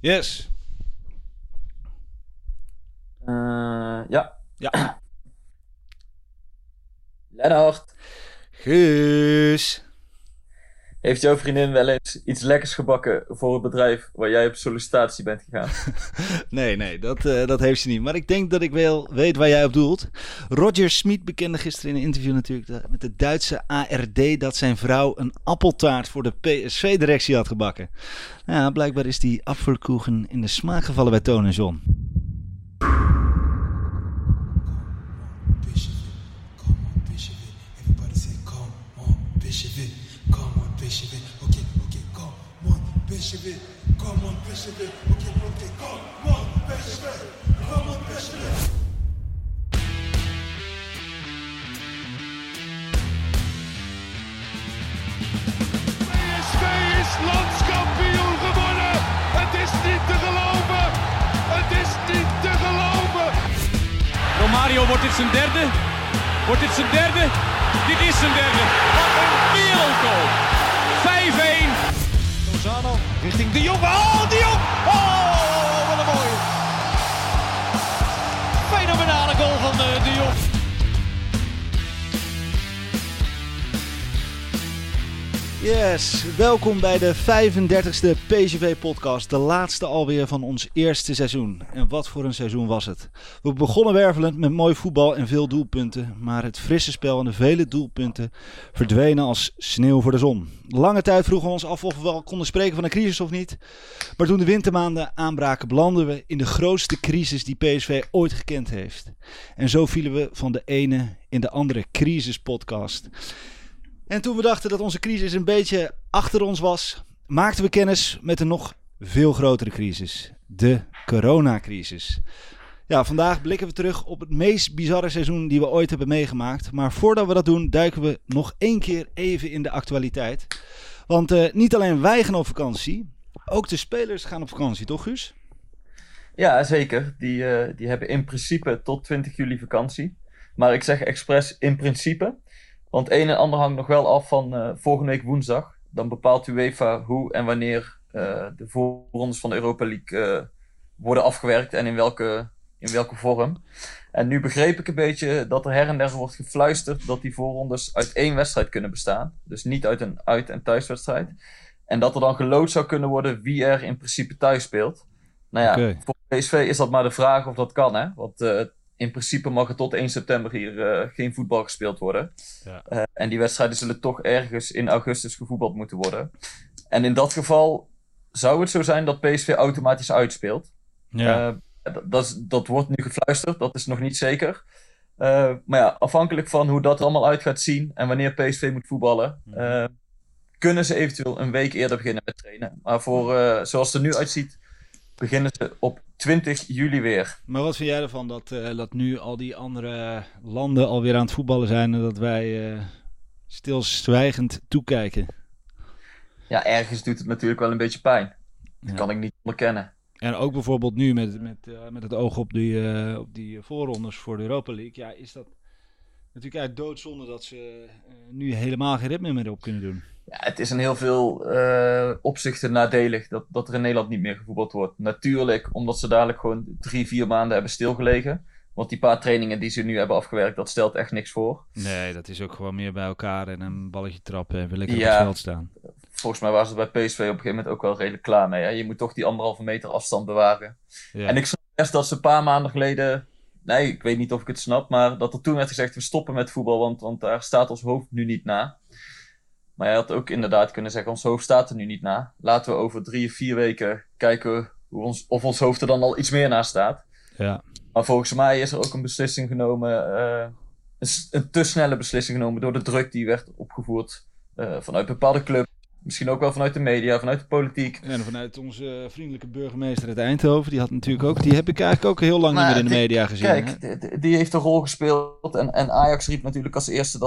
Yes. Ja. Lennart. Guus. Heeft jouw vriendin wel eens iets lekkers gebakken voor het bedrijf waar jij op sollicitatie bent gegaan? Nee, dat heeft ze niet. Maar ik denk dat ik wel weet waar jij op doelt. Roger Schmidt bekende gisteren in een interview natuurlijk met de Duitse ARD dat zijn vrouw een appeltaart voor de PSV-directie had gebakken. Nou ja, blijkbaar is die Apfelkuchen in de smaak gevallen bij Toon en John. PSV, come on PSV. PSV is landskampioen gewonnen. Het is niet te geloven. Romario, wordt dit zijn derde? Dit is zijn derde. Wat een wereldgoal. 5-1. Richting de Jong. Oh, de Jong! Oh, wat een mooie. Fenomenale goal van de Jong. Yes, welkom bij de 35e PSV-podcast. De laatste alweer van ons eerste seizoen. En wat voor een seizoen was het. We begonnen wervelend met mooi voetbal en veel doelpunten. Maar het frisse spel en de vele doelpunten verdwenen als sneeuw voor de zon. Lange tijd vroegen we ons af of we wel konden spreken van een crisis of niet. Maar toen de wintermaanden aanbraken belanden we in de grootste crisis die PSV ooit gekend heeft. En zo vielen we van de ene in de andere crisispodcast. En toen we dachten dat onze crisis een beetje achter ons was, maakten we kennis met een nog veel grotere crisis. De coronacrisis. Ja, vandaag blikken we terug op het meest bizarre seizoen die we ooit hebben meegemaakt. Maar voordat we dat doen, duiken we nog één keer even in de actualiteit. Want niet alleen wij gaan op vakantie, ook de spelers gaan op vakantie, toch Guus? Ja, zeker. Die hebben in principe tot 20 juli vakantie. Maar ik zeg expres in principe. Want het een en ander hangt nog wel af van volgende week woensdag. Dan bepaalt UEFA hoe en wanneer de voorrondes van de Europa League worden afgewerkt en in welke vorm. En nu begreep ik een beetje dat er her en der wordt gefluisterd dat die voorrondes uit één wedstrijd kunnen bestaan. Dus niet uit een uit- en thuiswedstrijd. En dat er dan geloot zou kunnen worden wie er in principe thuis speelt. Nou ja, okay. Voor PSV is dat maar de vraag of dat kan, hè? Want in principe mag er tot 1 september hier geen voetbal gespeeld worden. Ja. En die wedstrijden zullen toch ergens in augustus gevoetbald moeten worden. En in dat geval zou het zo zijn dat PSV automatisch uitspeelt. Ja. Dat wordt nu gefluisterd, dat is nog niet zeker. Maar ja, afhankelijk van hoe dat er allemaal uit gaat zien en wanneer PSV moet voetballen, kunnen ze eventueel een week eerder beginnen met trainen. Maar zoals het er nu uitziet, beginnen ze op 20 juli weer. Maar wat vind jij ervan dat nu al die andere landen alweer aan het voetballen zijn en dat wij stilzwijgend toekijken? Ja, ergens doet het natuurlijk wel een beetje pijn. Dat kan ik niet onderkennen. En ook bijvoorbeeld nu met het oog op die voorrondes voor de Europa League. Ja, is dat natuurlijk uit doodzonde dat ze nu helemaal geen ritme meer op kunnen doen. Ja, het is in heel veel opzichten nadelig dat er in Nederland niet meer gevoetbald wordt. Natuurlijk, omdat ze dadelijk gewoon 3-4 maanden hebben stilgelegen. Want die paar trainingen die ze nu hebben afgewerkt, dat stelt echt niks voor. Nee, dat is ook gewoon meer bij elkaar en een balletje trappen en weer lekker op het veld staan. Volgens mij waren ze bij PSV op een gegeven moment ook wel redelijk klaar mee. Hè? Je moet toch die 1,5 meter afstand bewaren. Ja. En ik snap best dat ze een paar maanden geleden... Nee, ik weet niet of ik het snap, maar dat er toen werd gezegd, we stoppen met voetbal, want daar staat ons hoofd nu niet na. Maar hij had ook inderdaad kunnen zeggen, ons hoofd staat er nu niet na. Laten we over 3 of 4 weken kijken of ons hoofd er dan al iets meer na staat. Ja. Maar volgens mij is er ook een beslissing genomen, een te snelle beslissing genomen door de druk die werd opgevoerd vanuit bepaalde clubs. Misschien ook wel vanuit de media, vanuit de politiek. En vanuit onze vriendelijke burgemeester uit Eindhoven. Die had natuurlijk ook, die heb ik eigenlijk ook heel lang niet meer in de media gezien. Kijk, die heeft een rol gespeeld. En Ajax riep natuurlijk als eerste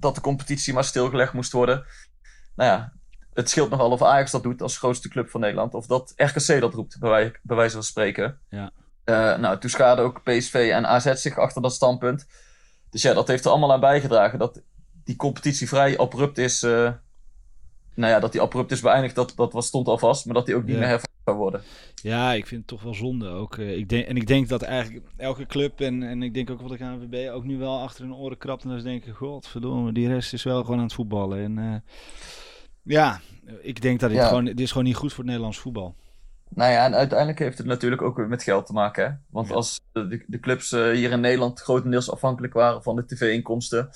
dat de competitie maar stilgelegd moest worden. Nou ja, het scheelt nogal of Ajax dat doet als grootste club van Nederland. Of dat RKC dat roept, bij wijze van spreken. Ja. Nou, toen schaarden ook PSV en AZ zich achter dat standpunt. Dus ja, dat heeft er allemaal aan bijgedragen. Dat die competitie vrij abrupt is... Nou ja, dat die abrupt is beëindigd, dat stond al vast. Maar dat die ook niet meer hervat zou worden. Ja, ik vind het toch wel zonde ook. Ik denk dat eigenlijk elke club en ik denk ook wel de KNVB ook nu wel achter hun oren krabt. En dan denken, godverdomme, die rest is wel gewoon aan het voetballen. En ja, ik denk dat dit is gewoon niet goed voor het Nederlands voetbal. Nou ja, en uiteindelijk heeft het natuurlijk ook weer met geld te maken. Hè? Want als de clubs hier in Nederland grotendeels afhankelijk waren van de tv-inkomsten.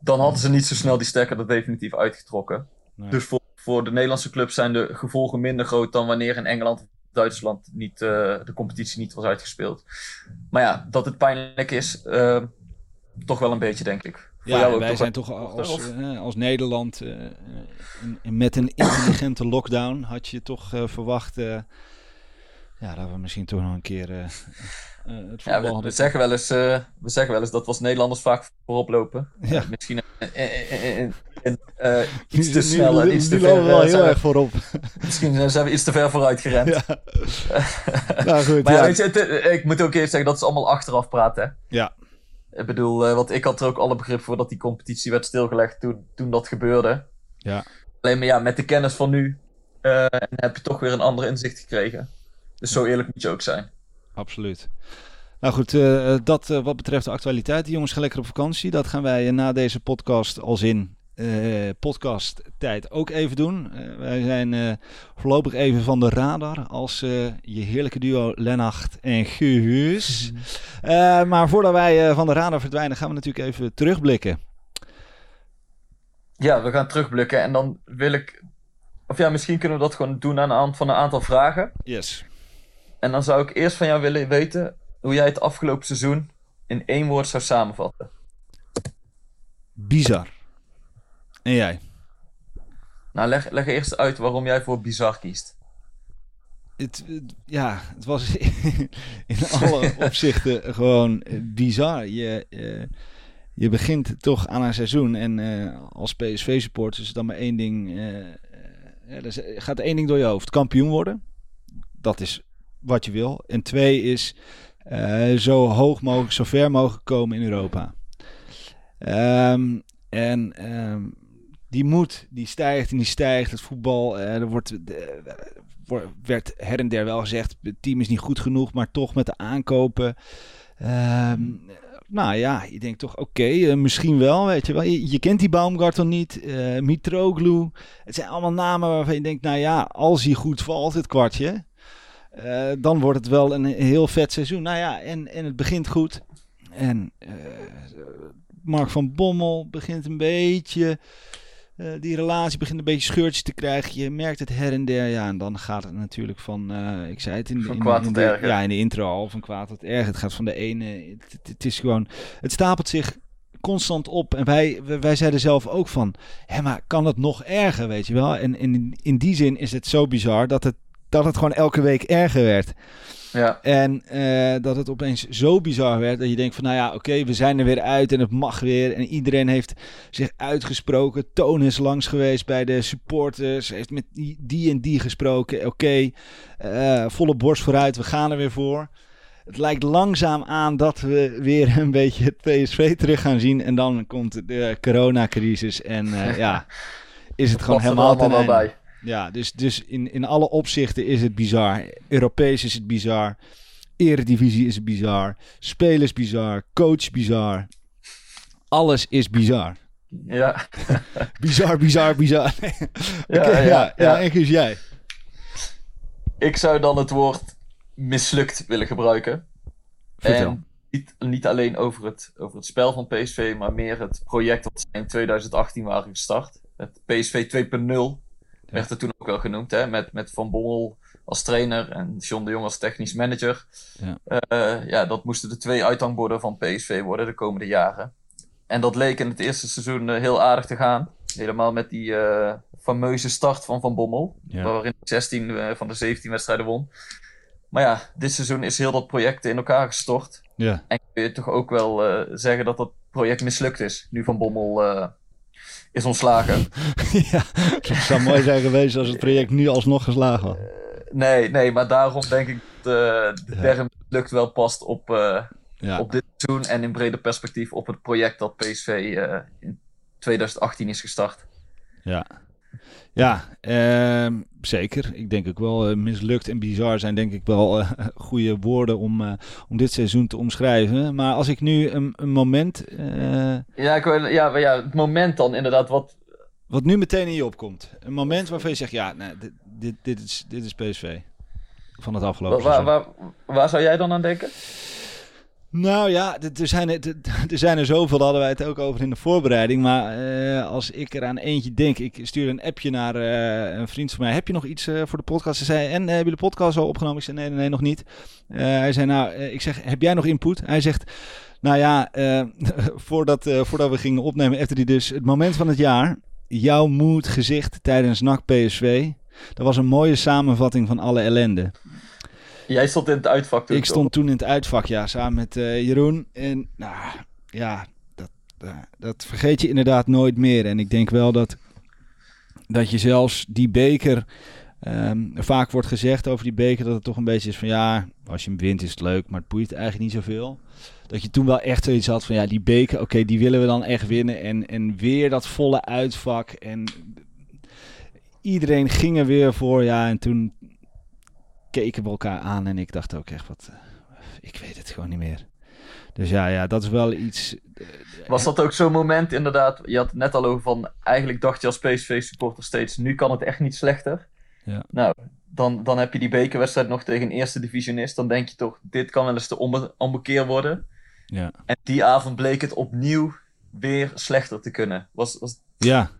Dan hadden ze niet zo snel die stekker er definitief uitgetrokken. Nee. Dus voor de Nederlandse clubs zijn de gevolgen minder groot dan wanneer in Engeland of Duitsland de competitie niet was uitgespeeld. Maar ja, dat het pijnlijk is, toch wel een beetje, denk ik. Voor jou ook, wij zijn toch als Nederland met een intelligente lockdown had je toch verwacht... dat we misschien toch nog een keer het voetbal hadden. We zeggen wel eens dat we als Nederlanders vaak voorop lopen. Ja. Misschien iets te snel en iets te ver. Nu lopen we wel heel erg voorop. Misschien zijn we iets te ver vooruit gerend. Ja. Nou goed, maar weet je, ik moet ook eerst zeggen, dat is allemaal achteraf praten. Hè? Ja. Ik bedoel, want ik had er ook alle begrip voor dat die competitie werd stilgelegd toen dat gebeurde. Ja. Alleen maar met de kennis van nu heb je toch weer een ander inzicht gekregen. Dus zo eerlijk moet je ook zijn. Absoluut. Nou goed, dat wat betreft de actualiteit. Die jongens gaan lekker op vakantie. Dat gaan wij na deze podcast als in podcasttijd ook even doen. Wij zijn voorlopig even van de radar als je heerlijke duo Lennart en Guus. Maar voordat wij van de radar verdwijnen gaan we natuurlijk even terugblikken. Ja, we gaan terugblikken en dan wil ik... Of ja, misschien kunnen we dat gewoon doen aan de hand van een aantal vragen. Yes. En dan zou ik eerst van jou willen weten hoe jij het afgelopen seizoen in 1 woord zou samenvatten. Bizar. En jij? Nou, leg eerst uit waarom jij voor bizar kiest. Het was in alle opzichten gewoon bizar. Je begint toch aan een seizoen en als PSV-supporter is dan maar één ding... er gaat 1 ding door je hoofd. Kampioen worden. Dat is... wat je wil. En 2 is zo hoog mogelijk, zo ver mogelijk komen in Europa. Die moed, die stijgt en die stijgt. Het voetbal, werd her en der wel gezegd, het team is niet goed genoeg, maar toch met de aankopen. Nou ja, je denkt toch, oké, misschien wel, weet je wel. Je kent die Baumgartel niet, Mitroglou. Het zijn allemaal namen waarvan je denkt, nou ja, als hij goed valt, het kwartje... dan wordt het wel een heel vet seizoen. Nou ja, en het begint goed. En Mark van Bommel begint een beetje... die relatie begint een beetje scheurtjes te krijgen. Je merkt het her en der. Ja, en dan gaat het natuurlijk van... ik zei het van kwaad tot erg. Ja, in de intro al. Van kwaad tot erg. Het gaat van de ene... Het is gewoon... Het stapelt zich constant op. En wij zeiden zelf ook van... Hé, maar kan het nog erger, weet je wel? En in die zin is het zo bizar dat het gewoon elke week erger werd. Ja. En dat het opeens zo bizar werd... dat je denkt van, nou ja, oké, we zijn er weer uit... en het mag weer. En iedereen heeft zich uitgesproken. Toon is langs geweest bij de supporters. Heeft met die en die gesproken. Oké, volle borst vooruit. We gaan er weer voor. Het lijkt langzaam aan dat we weer een beetje het PSV terug gaan zien. En dan komt de coronacrisis. En is het gewoon helemaal ten einde. Bij. Ja, dus in alle opzichten is het bizar. Europees is het bizar. Eredivisie is het bizar. Spelers bizar. Coach bizar. Alles is bizar. Ja. bizar. En Guus, jij? Ik zou dan het woord mislukt willen gebruiken. Vertel. En niet alleen over het spel van PSV, maar meer het project dat ze in 2018 waren gestart. Het PSV 2.0. Werd er toen ook wel genoemd, hè? Met Van Bommel als trainer en John de Jong als technisch manager. Ja. Dat moesten de 2 uithangborden van PSV worden de komende jaren. En dat leek in het eerste seizoen heel aardig te gaan. Helemaal met die fameuze start van Bommel. Ja. Waarin 16 van de 17 wedstrijden won. Maar ja, dit seizoen is heel dat project in elkaar gestort. Ja. En kun je toch ook wel zeggen dat dat project mislukt is. Nu Van Bommel is ontslagen. Ja, het zou mooi zijn geweest als het project nu alsnog geslagen was. Nee, maar daarom denk ik dat de term mislukt wel past op dit seizoen. En in breder perspectief op het project dat PSV in 2018 is gestart. Ja. Ja, zeker. Ik denk ook wel mislukt en bizar zijn denk ik wel goede woorden om dit seizoen te omschrijven. Maar als ik nu een moment... het moment dan inderdaad. Wat nu meteen in je opkomt. Een moment waarvan je zegt, dit is PSV van het afgelopen seizoen. Waar zou jij dan aan denken? Nou ja, er zijn er zoveel, daar hadden wij het ook over in de voorbereiding. Maar als ik er aan eentje denk, ik stuurde een appje naar een vriend van mij. Heb je nog iets voor de podcast? Ze zei, en heb je de podcast al opgenomen? Ik zei, nee, nog niet. Hij zei, ik zeg, heb jij nog input? Hij zegt, voordat we gingen opnemen, heeft hij dus het moment van het jaar. Jouw moed gezicht tijdens NAC PSV. Dat was een mooie samenvatting van alle ellende. Jij stond in het uitvak toen? Ik stond toen in het uitvak, ja, samen met Jeroen. En dat vergeet je inderdaad nooit meer. En ik denk wel dat je zelfs die beker... vaak wordt gezegd over die beker dat het toch een beetje is van... ja, als je hem wint is het leuk, maar het boeit eigenlijk niet zoveel. Dat je toen wel echt zoiets had van... ja, die beker, oké, die willen we dan echt winnen. En weer dat volle uitvak. En iedereen ging er weer voor, ja, en toen... keken we elkaar aan en ik dacht ook echt wat... ik weet het gewoon niet meer. Dus ja, dat is wel iets... Was dat ook zo'n moment inderdaad? Je had het net al over van... eigenlijk dacht je als PSV-supporter steeds... nu kan het echt niet slechter. Ja. Nou, dan heb je die bekerwedstrijd nog tegen een eerste divisionist. Dan denk je toch... dit kan wel eens de ommekeer worden. Ja. En die avond bleek het opnieuw weer slechter te kunnen. Ja...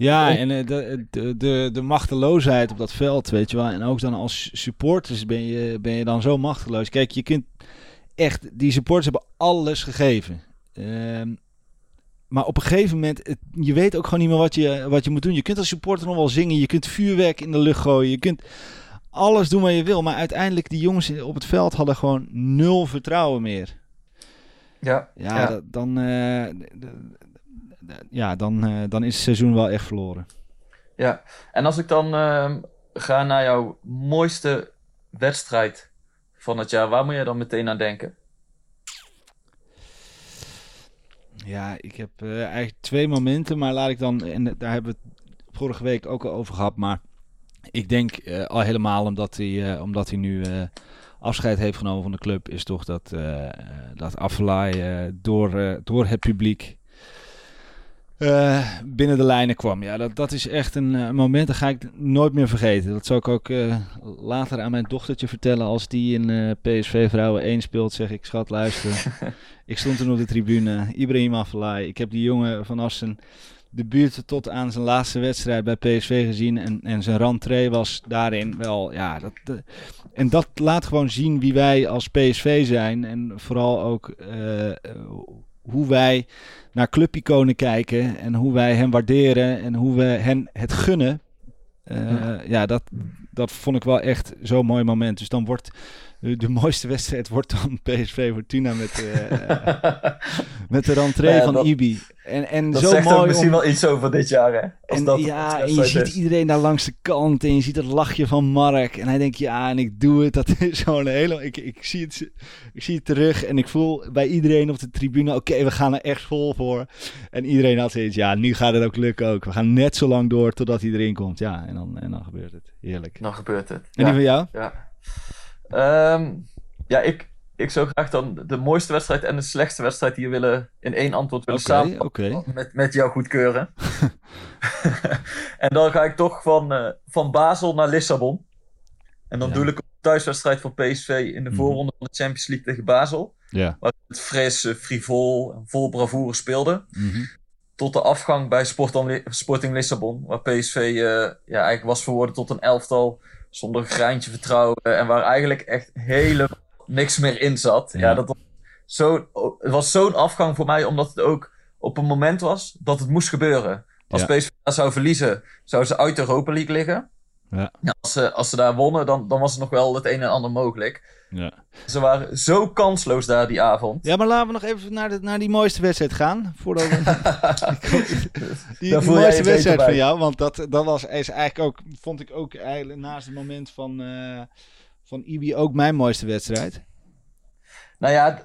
Ja, en de machteloosheid op dat veld, weet je wel. En ook dan als supporters ben je dan zo machteloos. Kijk, je kunt echt... Die supporters hebben alles gegeven. Maar op een gegeven moment... je weet ook gewoon niet meer wat je moet doen. Je kunt als supporter nog wel zingen. Je kunt vuurwerk in de lucht gooien. Je kunt alles doen wat je wil. Maar uiteindelijk, die jongens op het veld hadden gewoon 0 vertrouwen meer. Ja. Dan is het seizoen wel echt verloren. Ja, en als ik dan ga naar jouw mooiste wedstrijd van het jaar, waar moet jij dan meteen aan denken? Ja, ik heb eigenlijk 2 momenten, maar laat ik dan... en daar hebben we het vorige week ook al over gehad, maar ik denk al helemaal omdat hij nu... afscheid heeft genomen van de club, is toch dat Afellay door het publiek... binnen de lijnen kwam. Ja, dat is echt een moment, dat ga ik nooit meer vergeten. Dat zal ik ook later aan mijn dochtertje vertellen. Als die in PSV Vrouwen 1 speelt, zeg ik, schat, luister. Ik stond toen op de tribune. Ibrahim Afellay. Ik heb die jongen vanaf zijn debuut tot aan zijn laatste wedstrijd bij PSV gezien. En zijn rentree was daarin wel... ja. En dat laat gewoon zien wie wij als PSV zijn. En vooral ook... hoe wij naar clubiconen kijken en hoe wij hen waarderen en hoe we hen het gunnen. Dat vond ik wel echt zo'n mooi moment. Dus dan wordt de mooiste wedstrijd dan PSV Fortuna met de rentree van Ibi. En dat zo zegt mooi ook misschien wel iets over dit jaar, hè? Als en je ziet iedereen daar langs de kant en je ziet dat lachje van Mark. En hij denkt, ja, en ik doe het. Dat is gewoon een hele... Ik zie het terug en ik voel bij iedereen op de tribune... oké, we gaan er echt vol voor. En iedereen had zoiets, ja, nu gaat het ook lukken ook. We gaan net zo lang door totdat hij erin komt. Ja, en dan gebeurt het. Heerlijk. Dan gebeurt het. En die van jou? Ja. Ik zou graag dan de mooiste wedstrijd en de slechtste wedstrijd hier willen in 1 antwoord willen samenvatten met jouw goedkeuren. En dan ga ik toch van Basel naar Lissabon. En dan doe ik op de thuiswedstrijd van PSV in de voorronde van de Champions League tegen Basel. Ja. Waar het fris, frivol en vol bravoure speelde. Mm-hmm. Tot de afgang bij Sporting Lissabon. Waar PSV eigenlijk was verworden tot een elftal zonder een greintje vertrouwen. En waar eigenlijk echt helemaal niks meer in zat. Ja, dat was zo'n afgang voor mij, omdat het ook op een moment was dat het moest gebeuren. Als PSV zou verliezen, zouden ze uit de Europa League liggen. Ja. Ja, als ze daar wonnen, dan was het nog wel het een en ander mogelijk. Ja. Ze waren zo kansloos daar die avond. Ja, maar laten we nog even naar die mooiste wedstrijd gaan. Voordat die mooiste wedstrijd van jou. Want dat is eigenlijk ook, vond ik ook naast het moment van Ibi ook mijn mooiste wedstrijd. Nou ja,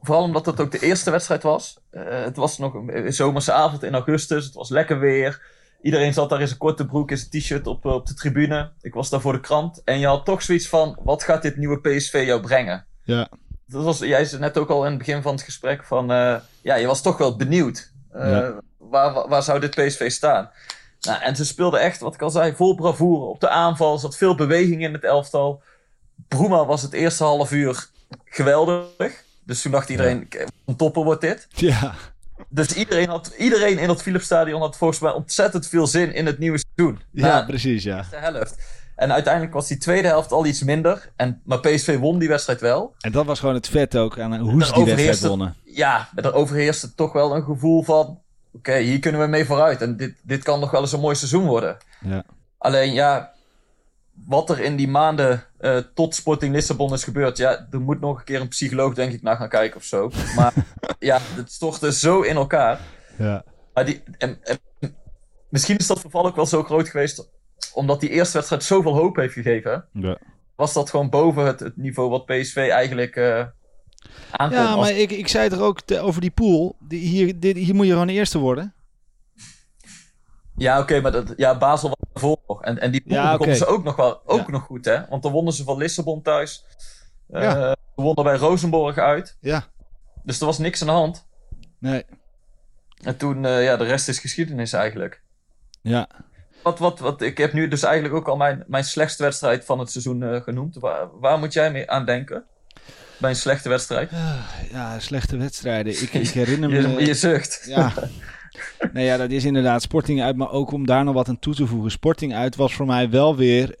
vooral omdat het ook de eerste wedstrijd was. Het was nog een zomerse avond in augustus. Het was lekker weer. Iedereen zat daar in zijn korte broek, in zijn t-shirt op de tribune. Ik was daar voor de krant. En je had toch zoiets van, wat gaat dit nieuwe PSV jou brengen? Ja. Dat was, jij zei net ook al in het begin van het gesprek van... je was toch wel benieuwd. Waar zou dit PSV staan? Nou, en ze speelden echt, wat ik al zei, vol bravoure op de aanval. Er zat veel beweging in het elftal. Bruma was het eerste half uur geweldig. Dus toen dacht iedereen, een topper wordt dit. Ja. Dus iedereen in dat Philipsstadion had volgens mij ontzettend veel zin in het nieuwe seizoen. Ja, precies, ja. De eerste helft. En uiteindelijk was die tweede helft al iets minder. Maar PSV won die wedstrijd wel. En dat was gewoon het vet ook aan hoe ze die wedstrijd wonnen. Ja, er overheerste toch wel een gevoel van... Oké, hier kunnen we mee vooruit. En dit kan nog wel eens een mooi seizoen worden. Ja. Alleen ja, wat er in die maanden tot Sporting Lissabon is gebeurd... Ja, er moet nog een keer een psycholoog denk ik naar gaan kijken of zo. Maar... Ja, het stortte zo in elkaar. Ja. Maar misschien is dat verval ook wel zo groot geweest... omdat die eerste wedstrijd zoveel hoop heeft gegeven. Ja. Was dat gewoon boven het niveau wat PSV eigenlijk aankomt. Ja, maar ik zei toch ook over die pool... Hier moet je gewoon de eerste worden. Ja, oké, maar Basel was ervoor. En die pool konden ze ook nog wel nog goed, hè? Want dan wonnen ze van Lissabon thuis. Ze wonnen bij Rosenborg uit. Ja. Dus er was niks aan de hand. Nee. En toen, de rest is geschiedenis eigenlijk. Ja. Ik heb nu dus eigenlijk ook al mijn slechtste wedstrijd van het seizoen genoemd. Waar moet jij mee aan denken? Bij een slechte wedstrijd? Ja, slechte wedstrijden. Ik herinner me... Je zucht. Ja. Nou ja, dat is inderdaad Sporting uit. Maar ook om daar nog wat aan toe te voegen. Sporting uit was voor mij wel weer...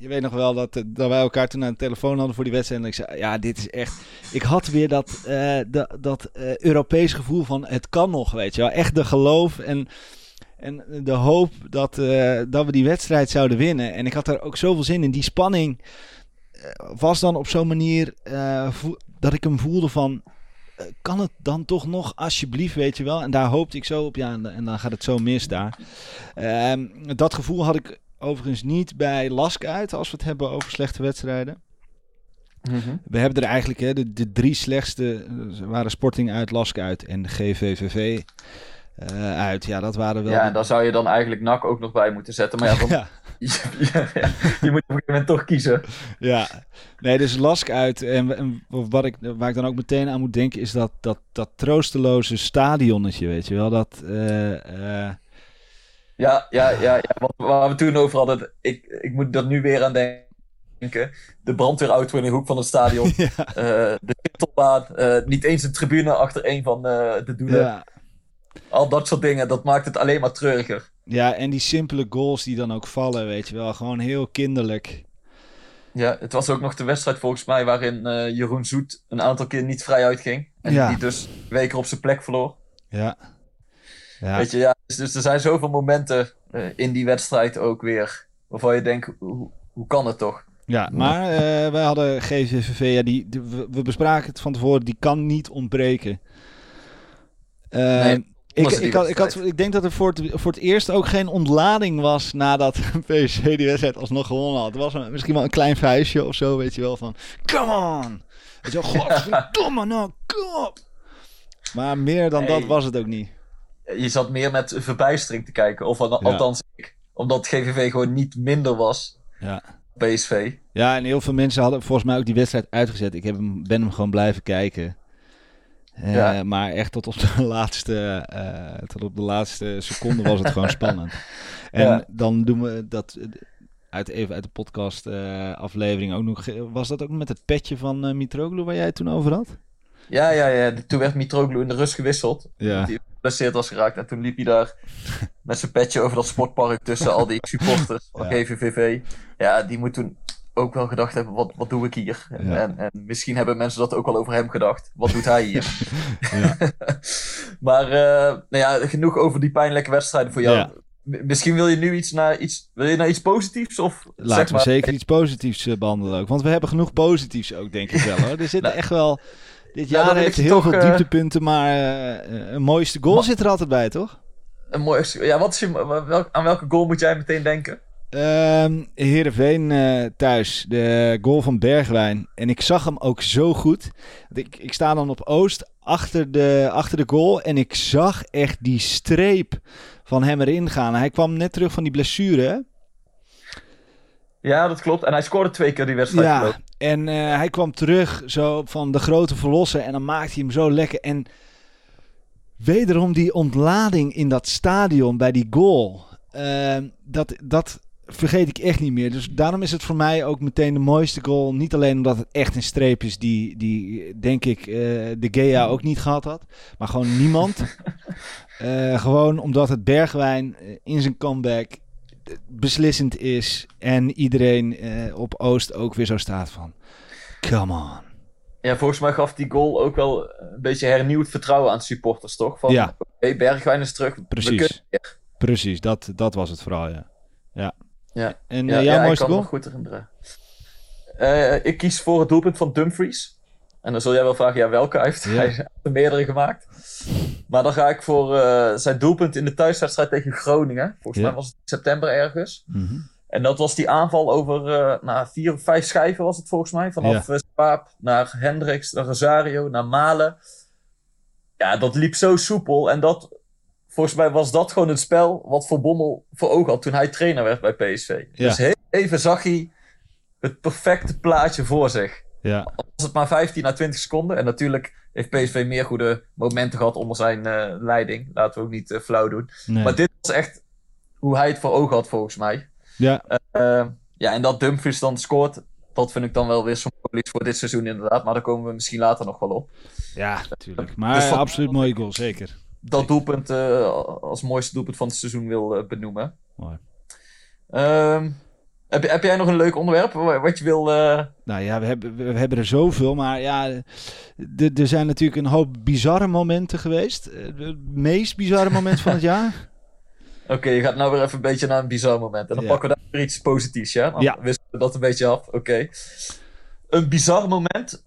Je weet nog wel dat wij elkaar toen aan de telefoon hadden voor die wedstrijd. En ik zei, ja, dit is echt... Ik had weer dat Europees gevoel van het kan nog, weet je wel. Echt de geloof en de hoop dat we die wedstrijd zouden winnen. En ik had daar ook zoveel zin in. Die spanning was dan op zo'n manier dat ik hem voelde van... kan het dan toch nog, alsjeblieft, weet je wel. En daar hoopte ik zo op, en dan gaat het zo mis daar. Dat gevoel had ik... Overigens niet bij LASK uit, als we het hebben over slechte wedstrijden. Mm-hmm. We hebben er eigenlijk de drie slechtste waren Sporting uit, LASK uit en de GVVV uit. Ja, dat waren wel... Ja, en daar zou je dan eigenlijk NAC ook nog bij moeten zetten. Maar je moet op een gegeven moment toch kiezen. Ja, nee, dus LASK uit. En waar ik dan ook meteen aan moet denken is dat troosteloze stadionnetje, weet je wel. Dat... Waar we toen over hadden, ik moet dat nu weer aan denken. De brandweerauto in de hoek van het stadion. Ja. De titelbaan, niet eens een tribune achter een van de doelen. Ja. Al dat soort dingen, dat maakt het alleen maar treuriger. Ja, en die simpele goals die dan ook vallen, weet je wel. Gewoon heel kinderlijk. Ja, het was ook nog de wedstrijd volgens mij waarin Jeroen Zoet een aantal keer niet vrij uitging. En die dus weken op zijn plek verloor. Ja. Ja. Weet je, dus er zijn zoveel momenten in die wedstrijd ook weer waarvan je denkt, hoe kan het toch? Ja, maar wij hadden GVVV, we bespraken het van tevoren, die kan niet ontbreken. Nee, ik denk dat er voor het eerst ook geen ontlading was nadat PSV die wedstrijd alsnog gewonnen had. Het was misschien wel een klein vuistje of zo, weet je wel, van come on! Weet je wel, godverdomme nou, kom op! Maar meer dan dat was het ook niet. Je zat meer met verbijstering te kijken. Of althans ik. Omdat GVV gewoon niet minder was. Ja. PSV. Ja, en heel veel mensen hadden volgens mij ook die wedstrijd uitgezet. Ik ben hem gewoon blijven kijken. Maar echt tot op de laatste seconde was het gewoon spannend. En dan doen we dat... Even uit de podcast aflevering ook nog... Was dat ook met het petje van Mitroglou waar jij het toen over had? Ja. Toen werd Mitroglou in de rust gewisseld. Ja. Die geblesseerd was geraakt. En toen liep hij daar met zijn petje over dat sportpark tussen al die supporters van GVVV. Ja, die moet toen ook wel gedacht hebben, wat doe ik hier? Ja. En misschien hebben mensen dat ook wel over hem gedacht. Wat doet hij hier? Maar nou ja, genoeg over die pijnlijke wedstrijden voor jou. Ja. Misschien wil je nu iets positiefs? Of, Laten we zeker iets positiefs behandelen ook. Want we hebben genoeg positiefs ook, denk ik wel. Hoor. Er zit echt wel... Dit jaar heeft heel veel dieptepunten, maar een mooiste goal zit er altijd bij, toch? Een mooiste, ja, aan welke goal moet jij meteen denken? Heerenveen thuis, de goal van Bergwijn. En ik zag hem ook zo goed. Ik sta dan op Oost achter de goal en ik zag echt die streep van hem erin gaan. Hij kwam net terug van die blessure, hè? Ja, dat klopt. En hij scoorde 2 keer die wedstrijd. Ja, en hij kwam terug zo van de grote verlosser en dan maakte hij hem zo lekker. En wederom die ontlading in dat stadion bij die goal, dat vergeet ik echt niet meer. Dus daarom is het voor mij ook meteen de mooiste goal. Niet alleen omdat het echt een streep is die denk ik, De Gea ook niet gehad had. Maar gewoon niemand. Gewoon omdat het Bergwijn in zijn comeback beslissend is en iedereen op Oost ook weer zo staat van come on. Ja, volgens mij gaf die goal ook wel een beetje hernieuwd vertrouwen aan supporters, toch? Van, ja. Oké, Bergwijn is terug. Precies. Precies, dat was het vooral, ja. Ja. Ja. En jouw mooiste goal? Ik kan nog goed erin. Ik kies voor het doelpunt van Dumfries. En dan zul jij wel vragen, ja, welke? Hij heeft er meerdere gemaakt. Maar dan ga ik voor zijn doelpunt in de thuiswedstrijd tegen Groningen. Volgens mij was het september ergens. Mm-hmm. En dat was die aanval over 4 of 5 schijven was het volgens mij. Vanaf Spaap naar Hendricks, naar Rosario, naar Malen. Ja, dat liep zo soepel. En dat, volgens mij was dat gewoon het spel wat Van Bommel voor ogen had toen hij trainer werd bij PSV. Ja. Dus heel even zag hij het perfecte plaatje voor zich. Ja. Al was het maar 15 à 20 seconden. En natuurlijk heeft PSV meer goede momenten gehad onder zijn leiding. Laten we ook niet flauw doen. Nee. Maar dit was echt hoe hij het voor ogen had, volgens mij. Ja. Ja, en dat Dumfries dan scoort, dat vind ik dan wel weer symbolisch voor dit seizoen inderdaad. Maar daar komen we misschien later nog wel op. Ja, natuurlijk. Maar dus absoluut mooie goal, zeker. Dat doelpunt als mooiste doelpunt van het seizoen wil benoemen. Mooi. Heb jij nog een leuk onderwerp wat je wil... Nou ja, we hebben er zoveel. Maar ja, er zijn natuurlijk een hoop bizarre momenten geweest. Het meest bizarre moment van het jaar. Oké, je gaat nou weer even een beetje naar een bizar moment. En dan pakken we daar weer iets positiefs, ja? Dan wisselen we dat een beetje af. Oké. Een bizar moment.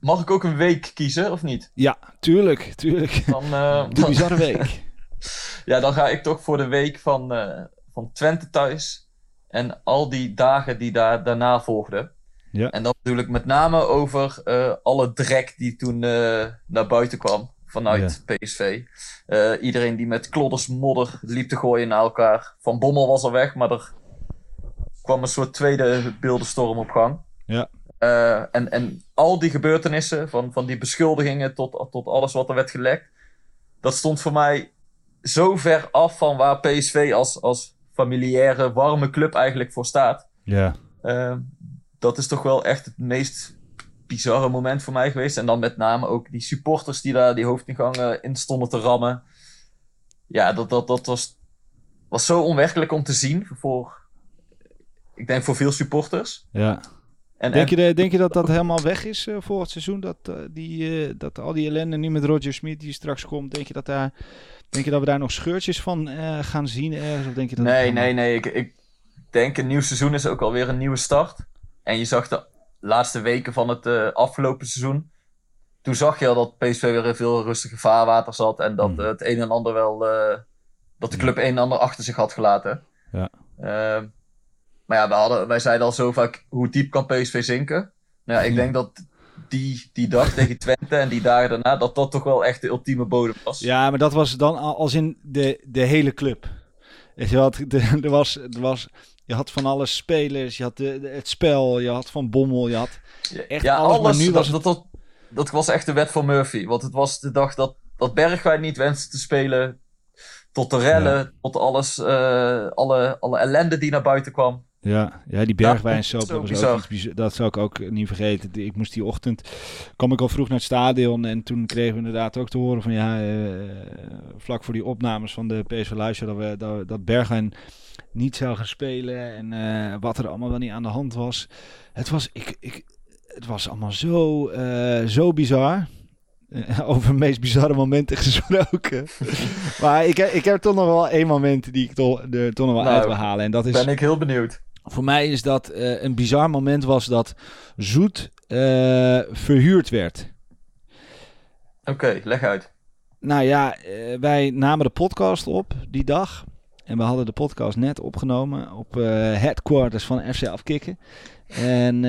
Mag ik ook een week kiezen, of niet? Ja, tuurlijk. De bizarre week. Ja, dan ga ik toch voor de week van Twente thuis. En al die dagen die daarna volgden. Ja. En dan natuurlijk met name over alle drek die toen naar buiten kwam vanuit PSV. Iedereen die met klodders modder liep te gooien naar elkaar. Van Bommel was al weg, maar er kwam een soort tweede beeldenstorm op gang. Ja. En al die gebeurtenissen, van die beschuldigingen tot alles wat er werd gelekt. Dat stond voor mij zo ver af van waar PSV als familiaire, warme club eigenlijk voor staat. Ja. Dat is toch wel echt het meest bizarre moment voor mij geweest. En dan met name ook die supporters die daar die hoofdingang in stonden te rammen. Ja, dat was zo onwerkelijk om te zien voor veel supporters. Ja. Denk je dat dat helemaal weg is voor het seizoen? Dat al die ellende nu met Roger Schmidt die straks komt, denk je dat we daar nog scheurtjes van gaan zien ergens? Of denk je dat nee. Ik denk een nieuw seizoen is ook alweer een nieuwe start. En je zag de laatste weken van het afgelopen seizoen. Toen zag je al dat PSV weer in veel rustige vaarwater zat. En dat het een en ander wel... dat de club een en ander achter zich had gelaten. Ja. Maar ja, wij zeiden al zo vaak, hoe diep kan PSV zinken? Nou ja, ik denk dat die dag tegen Twente en die dagen daarna, dat toch wel echt de ultieme bodem was. Ja, maar dat was dan als in de hele club. Weet je wat, je had van alles spelers, je had het spel, je had Van Bommel, je had echt alles. Maar nu dat was echt de wet van Murphy. Want het was de dag dat Bergwijn niet wenste te spelen, tot de rellen, tot alles, alle ellende die naar buiten kwam. Ja, die Bergwijnsoap, dat zou ik ook niet vergeten. Ik moest die ochtend, kwam ik al vroeg naar het stadion en toen kregen we inderdaad ook te horen van vlak voor die opnames van de PSV Luister dat Bergwijn niet zou gaan spelen en wat er allemaal wel niet aan de hand was. Het was allemaal zo bizar. Over de meest bizarre momenten gesproken. Maar ik heb toch nog wel één moment die ik toch nog wel uit wil halen. En dat is, ben ik heel benieuwd. Voor mij is dat een bizar moment was dat Zoet verhuurd werd. Oké, leg uit. Nou ja, wij namen de podcast op die dag. En we hadden de podcast net opgenomen op headquarters van FC Afkikken. En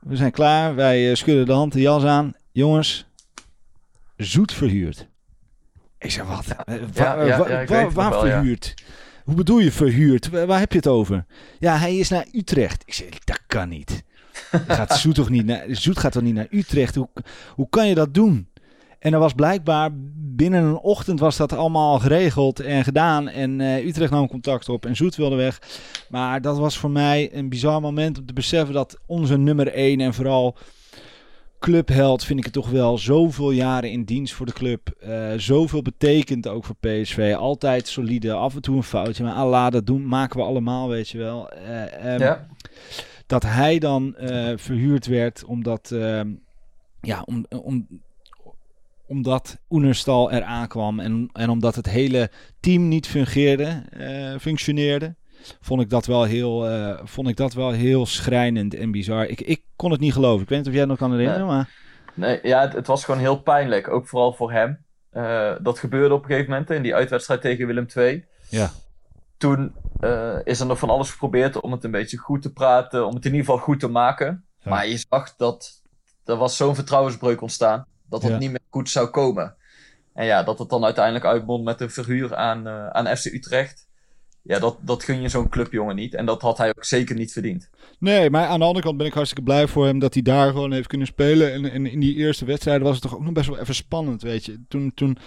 we zijn klaar. Wij schudden de hand, de jas aan. Jongens... Zoet verhuurd. Ik zeg, wat? Waar verhuurd? Ja. Hoe bedoel je verhuurd? Waar heb je het over? Ja, hij is naar Utrecht. Ik zeg, dat kan niet. Gaat Zoet, toch niet naar, Zoet gaat toch niet naar Utrecht? Hoe kan je dat doen? En dat was blijkbaar binnen een ochtend was dat allemaal geregeld en gedaan. En Utrecht nam contact op en Zoet wilde weg. Maar dat was voor mij een bizar moment om te beseffen dat onze nummer 1 en vooral... clubheld vind ik het toch wel. Zoveel jaren in dienst voor de club. Zoveel betekent ook voor PSV. Altijd solide. Af en toe een foutje. Maar Allah, dat maken we allemaal, weet je wel. Dat hij dan verhuurd werd omdat... omdat Oenerstal eraan kwam. En omdat het hele team niet functioneerde. Vond ik dat wel heel schrijnend en bizar. Ik kon het niet geloven. Ik weet niet of jij het nog kan herinneren, maar... Nee, ja, het was gewoon heel pijnlijk. Ook vooral voor hem. Dat gebeurde op een gegeven moment in die uitwedstrijd tegen Willem II. Ja. Toen is er nog van alles geprobeerd om het een beetje goed te praten. Om het in ieder geval goed te maken. Ja. Maar je zag dat er was zo'n vertrouwensbreuk ontstaan. Dat het niet meer goed zou komen. En ja, dat het dan uiteindelijk uitbond met een verhuur aan FC Utrecht. Ja, dat gun je zo'n clubjongen niet. En dat had hij ook zeker niet verdiend. Nee, maar aan de andere kant ben ik hartstikke blij voor hem... dat hij daar gewoon heeft kunnen spelen. En in die eerste wedstrijden was het toch ook nog best wel even spannend, weet je. Toen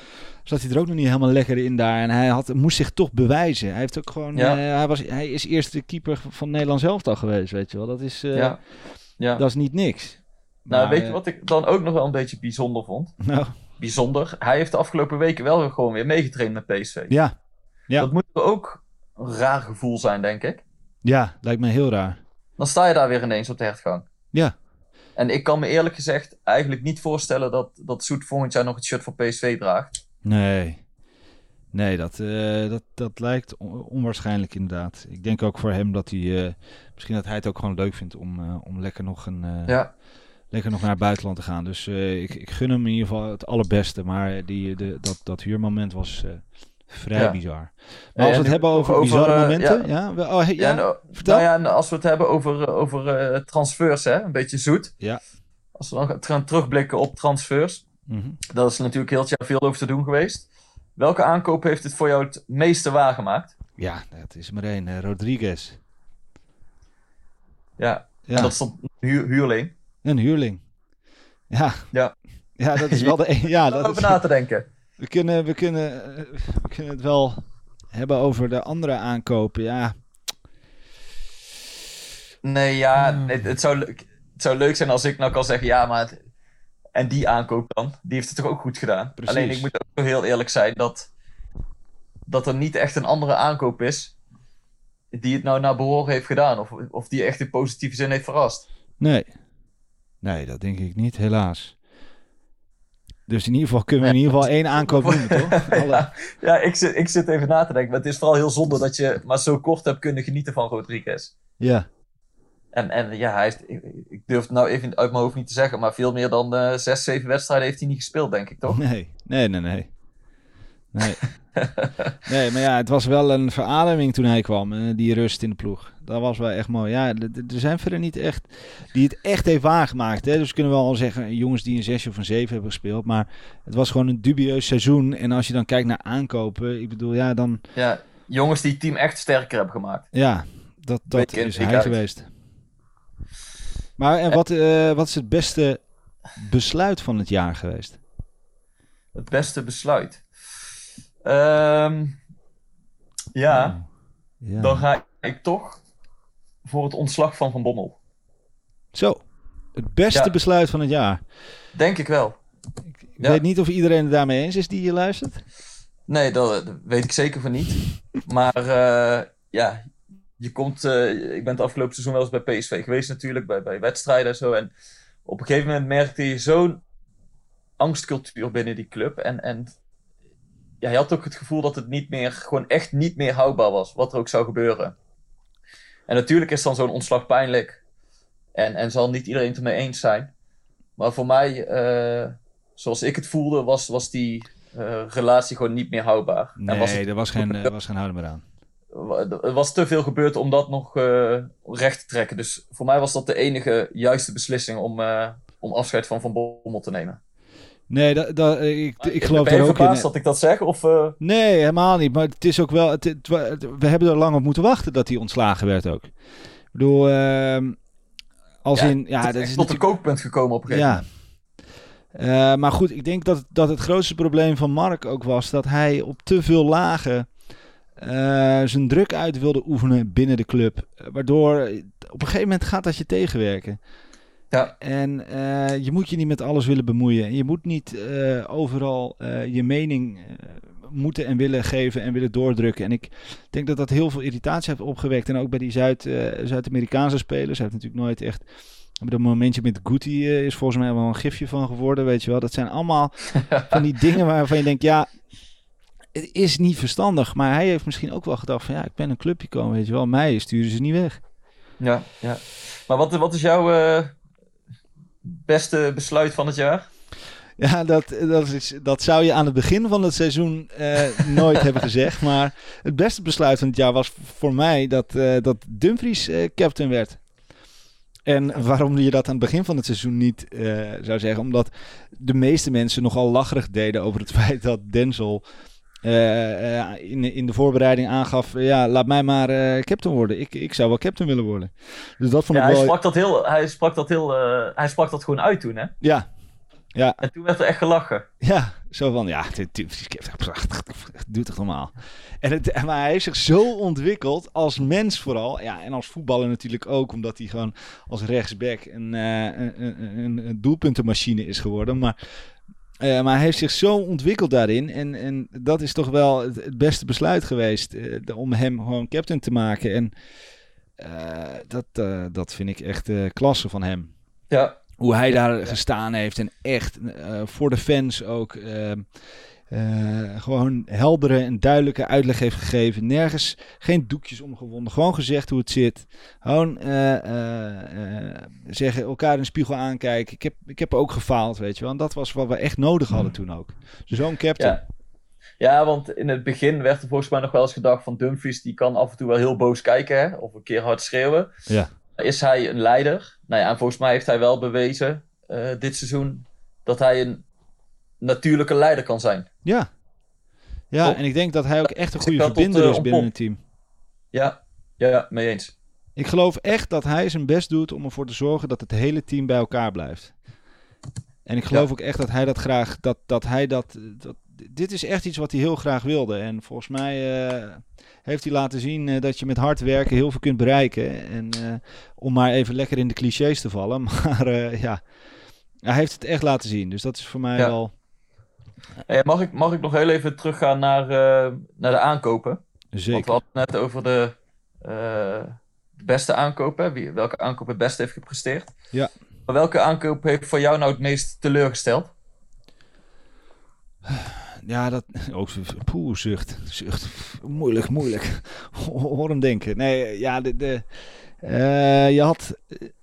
zat hij er ook nog niet helemaal lekker in daar. En hij moest zich toch bewijzen. Hij heeft ook gewoon... Ja. Hij is eerste keeper van Nederlands elftal geweest, weet je wel. Dat is, Dat is niet niks. Nou, maar, weet je wat ik dan ook nog wel een beetje bijzonder vond? Nou. Bijzonder. Hij heeft de afgelopen weken wel gewoon weer meegetraind met PSV. Ja. Ja. Dat moeten we ook... een raar gevoel zijn, denk ik. Ja, lijkt me heel raar. Dan sta je daar weer ineens op de hertgang. Ja. En ik kan me eerlijk gezegd eigenlijk niet voorstellen... dat Zoet volgend jaar nog het shirt van PSV draagt. Nee, dat lijkt onwaarschijnlijk inderdaad. Ik denk ook voor hem dat hij... misschien dat hij het ook gewoon leuk vindt om lekker nog naar het buitenland te gaan. Dus ik gun hem in ieder geval het allerbeste. Maar dat huurmoment was... vrij bizar. Maar als we het hebben over bizarre momenten... vertel. Nou ja, en als we het hebben over transfers, hè, een beetje Zoet. Ja. Als we dan gaan terugblikken op transfers... Mm-hmm. Dat is natuurlijk heel veel over te doen geweest. Welke aankoop heeft het voor jou het meeste waargemaakt? Ja, dat is maar één. Rodriguez. Ja. En dat stond huurling. Een huurling. Ja. Ja, dat is wel de... Ja, dat over na te denken. We kunnen het wel hebben over de andere aankopen, ja. Nee, ja, het zou leuk zijn als ik nou kan zeggen, ja, maar... En die aankoop dan, die heeft het toch ook goed gedaan? Precies. Alleen ik moet ook heel eerlijk zijn dat er niet echt een andere aankoop is... die het nou naar behoren heeft gedaan of die echt in positieve zin heeft verrast. Nee, dat denk ik niet, helaas. Dus in ieder geval kunnen we in ieder geval één aankoop doen, toch? Ja, ik zit even na te denken. Maar het is vooral heel zonde dat je maar zo kort hebt kunnen genieten van Rodriguez. Ja. En ja, hij heeft, ik durf het nou even uit mijn hoofd niet te zeggen... maar veel meer dan 6-7 wedstrijden heeft hij niet gespeeld, denk ik, toch? Nee. Nee, maar ja, het was wel een verademing toen hij kwam. Die rust in de ploeg. Dat was wel echt mooi. Ja, er zijn verder niet echt... die het echt heeft waargemaakt. Hè? Dus kunnen we al zeggen... jongens die een 6 of een 7 hebben gespeeld. Maar het was gewoon een dubieus seizoen. En als je dan kijkt naar aankopen... ik bedoel, ja, dan... Ja, jongens die het team echt sterker hebben gemaakt. Ja, dat is hij geweest. Maar en wat is het beste besluit van het jaar geweest? Het beste besluit? Dan ga ik toch voor het ontslag van Bommel. Zo, het beste besluit van het jaar. Denk ik wel. Ik weet niet of iedereen het daarmee eens is die hier luistert. Nee, dat weet ik zeker van niet. Maar je komt... ik ben het afgelopen seizoen wel eens bij PSV geweest natuurlijk, bij wedstrijden en zo. En op een gegeven moment merkte je zo'n angstcultuur binnen die club. En je had ook het gevoel dat het niet meer, gewoon echt niet meer houdbaar was, wat er ook zou gebeuren. En natuurlijk is dan zo'n ontslag pijnlijk. En zal niet iedereen het ermee eens zijn. Maar voor mij, zoals ik het voelde, was die relatie gewoon niet meer houdbaar. Nee, er was geen houden meer aan. Er was te veel gebeurd om dat nog recht te trekken. Dus voor mij was dat de enige juiste beslissing om afscheid van Bommel te nemen. Nee, ik geloof ben je ook verbaasd in. Dat ik dat zeg? Of, Nee, helemaal niet. Maar het is ook wel... we hebben er lang op moeten wachten dat hij ontslagen werd ook. Ik bedoel... dat is tot een kookpunt gekomen op een gegeven moment. Ja. Maar goed, ik denk dat het grootste probleem van Mark ook was dat hij op te veel lagen zijn druk uit wilde oefenen binnen de club. Waardoor op een gegeven moment gaat dat je tegenwerken. Ja. En je moet je niet met alles willen bemoeien. Je moet niet overal je mening moeten en willen geven en willen doordrukken. En ik denk dat heel veel irritatie heeft opgewekt. En ook bij die Zuid-Amerikaanse spelers. Hij heeft natuurlijk nooit echt... Dat momentje met Guti is volgens mij wel een gifje van geworden. Weet je wel, dat zijn allemaal van die dingen waarvan je denkt... ja, het is niet verstandig. Maar hij heeft misschien ook wel gedacht van... ja, ik ben een clubje komen, weet je wel. Mij sturen ze niet weg. Ja, ja. Maar wat is jouw... beste besluit van het jaar? Ja, dat zou je aan het begin van het seizoen nooit hebben gezegd. Maar het beste besluit van het jaar was voor mij dat Dumfries captain werd. En waarom je dat aan het begin van het seizoen niet zou zeggen? Omdat de meeste mensen nogal lacherig deden over het feit dat Denzel in de voorbereiding aangaf... ja, laat mij maar captain worden. Ik zou wel captain willen worden. Dus dat vond ik wel... Hij sprak dat gewoon uit toen, hè? Ja. Ja. En toen werd er echt gelachen. Ja, zo van... ja, dit prachtig. Doe toch normaal. Maar hij heeft zich zo ontwikkeld... als mens vooral. Ja, en als voetballer natuurlijk ook. Omdat hij gewoon als rechtsback... een doelpuntenmachine is geworden. Maar hij heeft zich zo ontwikkeld daarin. En dat is toch wel het beste besluit geweest. Om hem gewoon captain te maken. En dat vind ik echt klasse van hem. Ja. Hoe hij daar gestaan heeft. En echt voor de fans ook. Gewoon heldere en duidelijke uitleg heeft gegeven. Nergens geen doekjes omgewonden. Gewoon gezegd hoe het zit. Gewoon zeggen, elkaar in de spiegel aankijken. Ik heb ook gefaald, weet je wel. En dat was wat we echt nodig hadden toen ook. Dus zo'n captain. Ja. Ja, want in het begin werd er volgens mij nog wel eens gedacht van Dumfries, die kan af en toe wel heel boos kijken. Hè? Of een keer hard schreeuwen. Ja. Is hij een leider? Nou ja, en volgens mij heeft hij wel bewezen dit seizoen dat hij een natuurlijke leider kan zijn. Ja. Ja, top. En ik denk dat hij ook echt een goede verbinder is binnen het team. Ja, mee eens. Ik geloof echt dat hij zijn best doet om ervoor te zorgen dat het hele team bij elkaar blijft. En ik geloof ook echt dat hij dat graag... dit is echt iets wat hij heel graag wilde. En volgens mij heeft hij laten zien dat je met hard werken heel veel kunt bereiken. En om maar even lekker in de clichés te vallen. Maar hij heeft het echt laten zien. Dus dat is voor mij wel... Mag ik nog heel even teruggaan naar de aankopen? Zeker. Want we hadden het net over de beste aankopen. Welke aankoop het beste heeft gepresteerd. Ja. Maar welke aankoop heeft voor jou nou het meest teleurgesteld? Ja, dat... ook zucht. Moeilijk. Hoor hem denken. Nee, ja,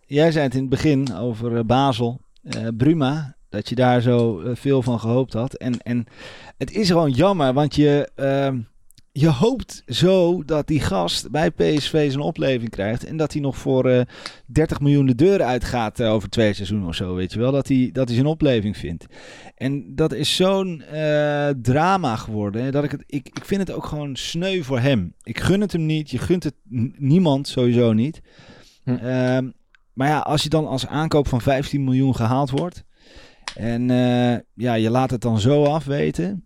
jij zei het in het begin over Basel, Bruma... dat je daar zo veel van gehoopt had. En het is gewoon jammer, want je hoopt zo dat die gast bij PSV zijn opleving krijgt... en dat hij nog voor 30 miljoen de deur uitgaat over 2 seizoenen of zo, weet je wel. Dat hij zijn opleving vindt. En dat is zo'n drama geworden, hè, dat ik vind het ook gewoon sneu voor hem. Ik gun het hem niet, je gunt het niemand, sowieso niet. Maar ja, als je dan als aankoop van 15 miljoen gehaald wordt... En je laat het dan zo afweten.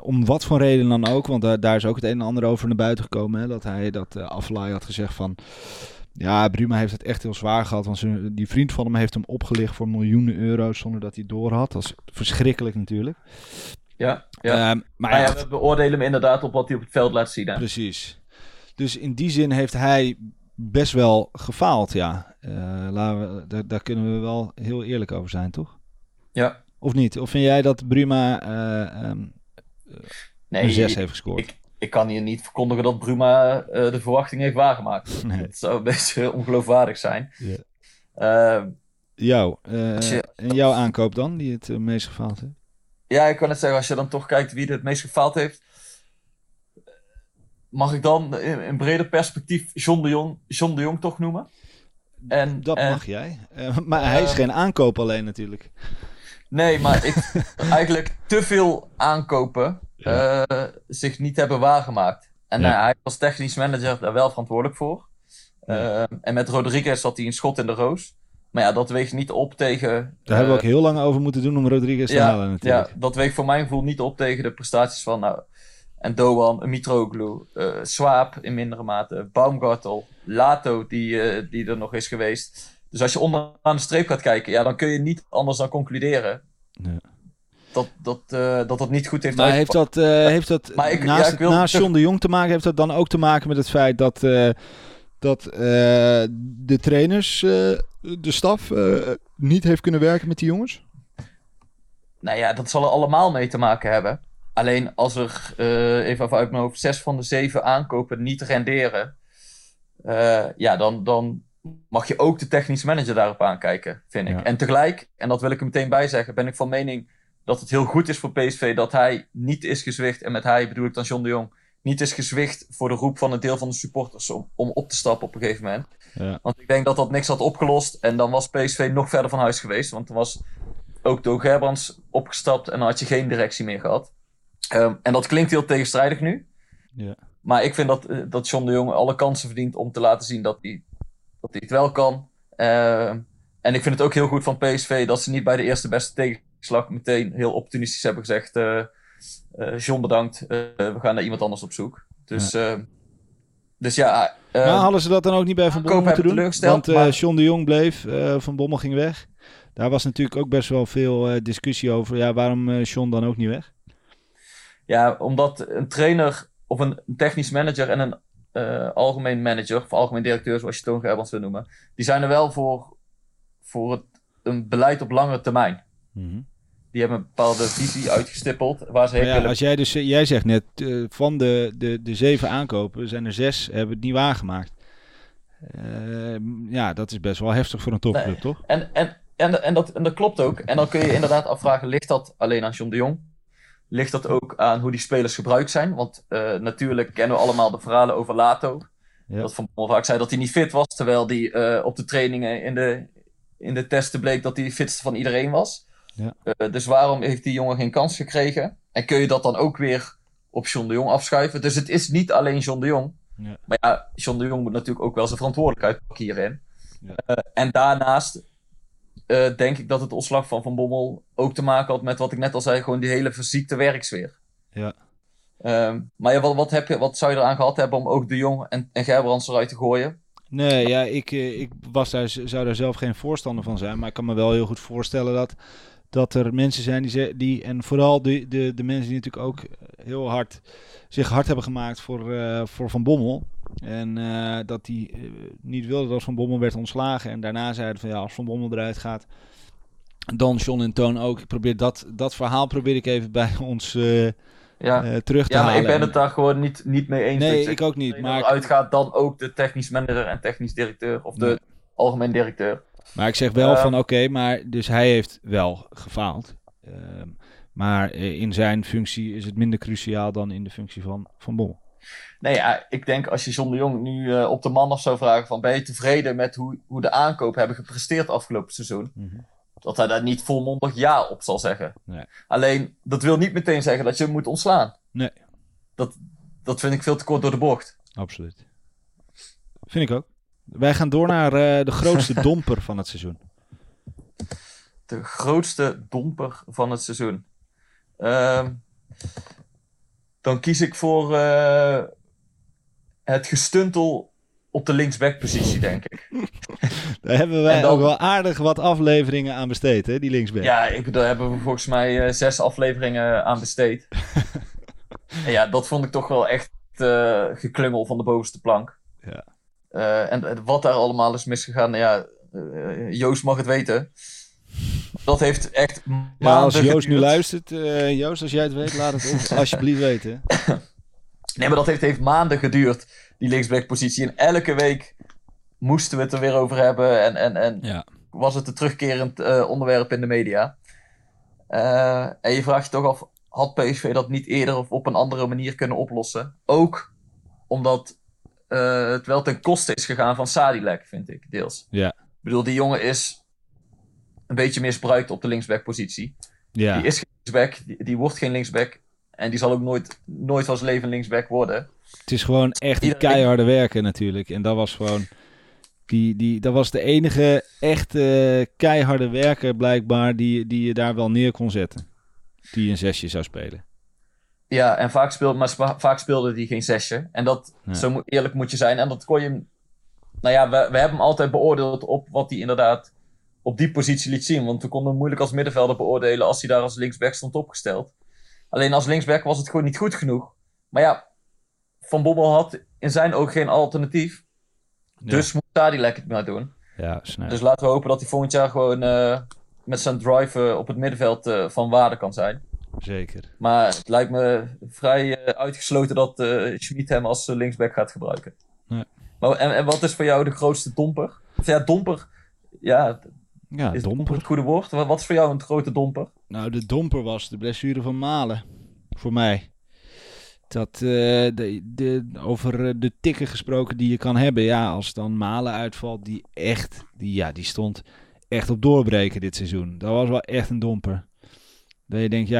Om wat voor reden dan ook. Want daar is ook het een en ander over naar buiten gekomen. Hè, dat hij dat Afellay had gezegd van... Ja, Bruma heeft het echt heel zwaar gehad. Want die vriend van hem heeft hem opgelicht voor miljoenen euro's zonder dat hij door had. Dat is verschrikkelijk natuurlijk. Ja, ja. Maar we beoordelen hem inderdaad op wat hij op het veld laat zien. Hè? Precies. Dus in die zin heeft hij best wel gefaald, ja. Daar kunnen we wel heel eerlijk over zijn, toch? Ja. Of niet? Of vind jij dat Bruma een 6 heeft gescoord? Ik kan hier niet verkondigen dat Bruma de verwachting heeft waargemaakt. Nee. Dat zou best ongeloofwaardig zijn. Yeah. Jouw aankoop dan, die het meest gefaald heeft? Ja, ik kan het zeggen, als je dan toch kijkt wie het meest gefaald heeft. Mag ik dan in breder perspectief John de Jong toch noemen? Dat mag jij. Maar hij is geen aankoop alleen natuurlijk. Nee, maar eigenlijk te veel aankopen zich niet hebben waargemaakt. En hij was technisch manager daar wel verantwoordelijk voor. En met Rodriguez had hij een schot in de roos. Maar ja, dat weegt niet op tegen... Daar hebben we ook heel lang over moeten doen om Rodriguez te halen natuurlijk. Ja, dat weegt voor mijn gevoel niet op tegen de prestaties van... en Doan, Mitroglou, Swaap in mindere mate, Baumgartel, Lato die er nog is geweest. Dus als je onderaan de streep gaat kijken, ja, dan kun je niet anders dan concluderen dat niet goed heeft. Maar heeft dat naast John de Jong te maken? Heeft dat dan ook te maken met het feit dat de trainers, de staf, niet heeft kunnen werken met die jongens? Nou ja, dat zal er allemaal mee te maken hebben. Alleen als er, even uit mijn hoofd, 6 van de 7 aankopen niet renderen... dan mag je ook de technisch manager daarop aankijken, vind ik. Ja. En tegelijk, en dat wil ik er meteen bij zeggen... ben ik van mening dat het heel goed is voor PSV... dat hij niet is gezwicht, en met hij bedoel ik dan John de Jong... niet is gezwicht voor de roep van een deel van de supporters... om op te stappen op een gegeven moment. Ja. Want ik denk dat niks had opgelost... en dan was PSV nog verder van huis geweest... want dan was ook Toon Gerbrands opgestapt... en dan had je geen directie meer gehad. En dat klinkt heel tegenstrijdig nu. Ja. Maar ik vind dat John de Jong alle kansen verdient om te laten zien dat hij het wel kan. En ik vind het ook heel goed van PSV dat ze niet bij de eerste beste tegenslag meteen heel opportunistisch hebben gezegd... John bedankt, we gaan naar iemand anders op zoek. Dus ja... Maar hadden ze dat dan ook niet bij Van Bommel moeten doen? Want John de Jong bleef, Van Bommel ging weg. Daar was natuurlijk ook best wel veel discussie over. Ja, waarom John dan ook niet weg? Ja, omdat een trainer of een technisch manager en een algemeen manager... of algemeen directeur, zoals je Toon Gerbrands wil noemen... die zijn er wel voor een beleid op langere termijn. Mm-hmm. Die hebben een bepaalde visie uitgestippeld. Waar ze willen... als jij zegt net, van de 7 aankopen zijn er 6 hebben het niet waargemaakt. Dat is best wel heftig voor een topclub, toch? En dat klopt ook. En dan kun je inderdaad afvragen, ligt dat alleen aan John de Jong? Ligt dat ook aan hoe die spelers gebruikt zijn? Want natuurlijk kennen we allemaal de verhalen over Lato. Ja. Dat Van Bommel vaak zei dat hij niet fit was. Terwijl hij op de trainingen in de testen bleek dat hij de fitste van iedereen was. Ja. Dus waarom heeft die jongen geen kans gekregen? En kun je dat dan ook weer op John de Jong afschuiven? Dus het is niet alleen John de Jong. Ja. Maar ja, John de Jong moet natuurlijk ook wel zijn verantwoordelijkheid pakken hierin. Ja. En daarnaast... denk ik dat het ontslag van Van Bommel ook te maken had met wat ik net al zei, gewoon die hele verziekte werksfeer. Ja. Maar ja, wat zou je eraan gehad hebben om ook de Jong en Gerbrands eruit te gooien? Nee, ja, zou daar zelf geen voorstander van zijn, maar ik kan me wel heel goed voorstellen dat er mensen zijn en vooral de mensen die natuurlijk ook heel hard zich hard hebben gemaakt voor Van Bommel. En dat die niet wilde dat Van Bommel werd ontslagen. En daarna zeiden van ja, als Van Bommel eruit gaat, dan John en Toon ook. Ik probeer dat verhaal probeer ik even bij ons terug te halen. Ja, maar ik ben het daar gewoon niet mee eens. Nee, ik ook niet. Maar uitgaat dan ook de technisch manager en technisch directeur of de algemeen directeur. Maar ik zeg wel van oké, maar dus hij heeft wel gefaald. Maar in zijn functie is het minder cruciaal dan in de functie van Van Bommel. Nee, ja, ik denk als je John de Jong nu op de man af zou vragen van... ben je tevreden met hoe de aankopen hebben gepresteerd afgelopen seizoen? Mm-hmm. Dat hij daar niet volmondig ja op zal zeggen. Nee. Alleen, dat wil niet meteen zeggen dat je hem moet ontslaan. Nee. Dat vind ik veel te kort door de bocht. Absoluut. Vind ik ook. Wij gaan door naar de grootste domper van het seizoen. De grootste domper van het seizoen. Dan kies ik voor het gestuntel op de linksbackpositie, denk ik. Daar hebben wij ook wel aardig wat afleveringen aan besteed, hè, die linksback. Ja, daar hebben we volgens mij 6 afleveringen aan besteed. En ja, dat vond ik toch wel echt geklungel van de bovenste plank. Ja. En wat daar allemaal is misgegaan, nou ja, Joost mag het weten. Dat heeft echt maanden als Joost geduurd. Nu luistert, Joost, als jij het weet, laat het ons alsjeblieft weten. Nee, maar dat heeft maanden geduurd, die linksbackpositie. En elke week moesten we het er weer over hebben. En was het een terugkerend onderwerp in de media. En je vraagt je toch af, had PSV dat niet eerder of op een andere manier kunnen oplossen? Ook omdat het wel ten koste is gegaan van Sadilek, vind ik, deels. Ja. Ik bedoel, die jongen is een beetje misbruikt op de linksbackpositie. Ja. Die is geen linksback, die wordt geen linksback. En die zal ook nooit van zijn leven linksback worden. Het is gewoon echt keiharde werken natuurlijk. En dat was gewoon dat was de enige echte keiharde werker blijkbaar die je daar wel neer kon zetten. Die een zesje zou spelen. Ja, en vaak speelde die geen zesje. En dat, zo eerlijk moet je zijn. En dat kon je... Nou ja, we hebben hem altijd beoordeeld op wat hij inderdaad op die positie liet zien. Want we konden hem moeilijk als middenvelder beoordelen als hij daar als linksback stond opgesteld. Alleen als linksback was het gewoon niet goed genoeg. Maar ja, Van Bommel had in zijn oog geen alternatief. Nee. Dus moet Sadilek het maar doen. Ja, snap. Dus laten we hopen dat hij volgend jaar gewoon met zijn drive op het middenveld van waarde kan zijn. Zeker. Maar het lijkt me vrij uitgesloten dat Schmidt hem als linksback gaat gebruiken. Nee. Maar, en wat is voor jou de grootste domper? Of ja, domper. Ja, is domper het goede woord? Wat is voor jou een grote domper? Nou, de domper was de blessure van Malen. Voor mij. Dat over de tikken gesproken die je kan hebben. Ja, als dan Malen uitvalt, die stond echt op doorbreken dit seizoen. Dat was wel echt een domper. Dat je denkt,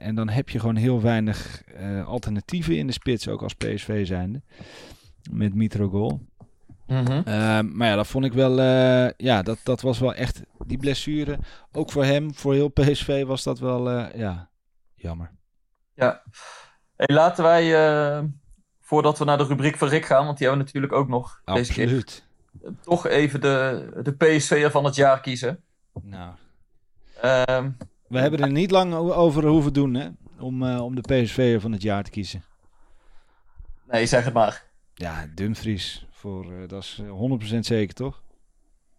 en dan heb je gewoon heel weinig alternatieven in de spits, ook als PSV zijnde. Met Mitroglou. Mm-hmm. Maar ja, dat vond ik wel... dat was wel echt... Die blessure, ook voor hem, voor heel PSV, was dat wel... jammer. Ja. Hey, laten wij... voordat we naar de rubriek van Rick gaan... want die hebben we natuurlijk ook nog... Absoluut. Deze keer, toch even de PSV'er van het jaar kiezen. Nou. We hebben er niet lang over hoeven doen, hè? Om de PSV'er van het jaar te kiezen. Nee, zeg het maar. Ja, Dumfries... dat is 100% zeker, toch?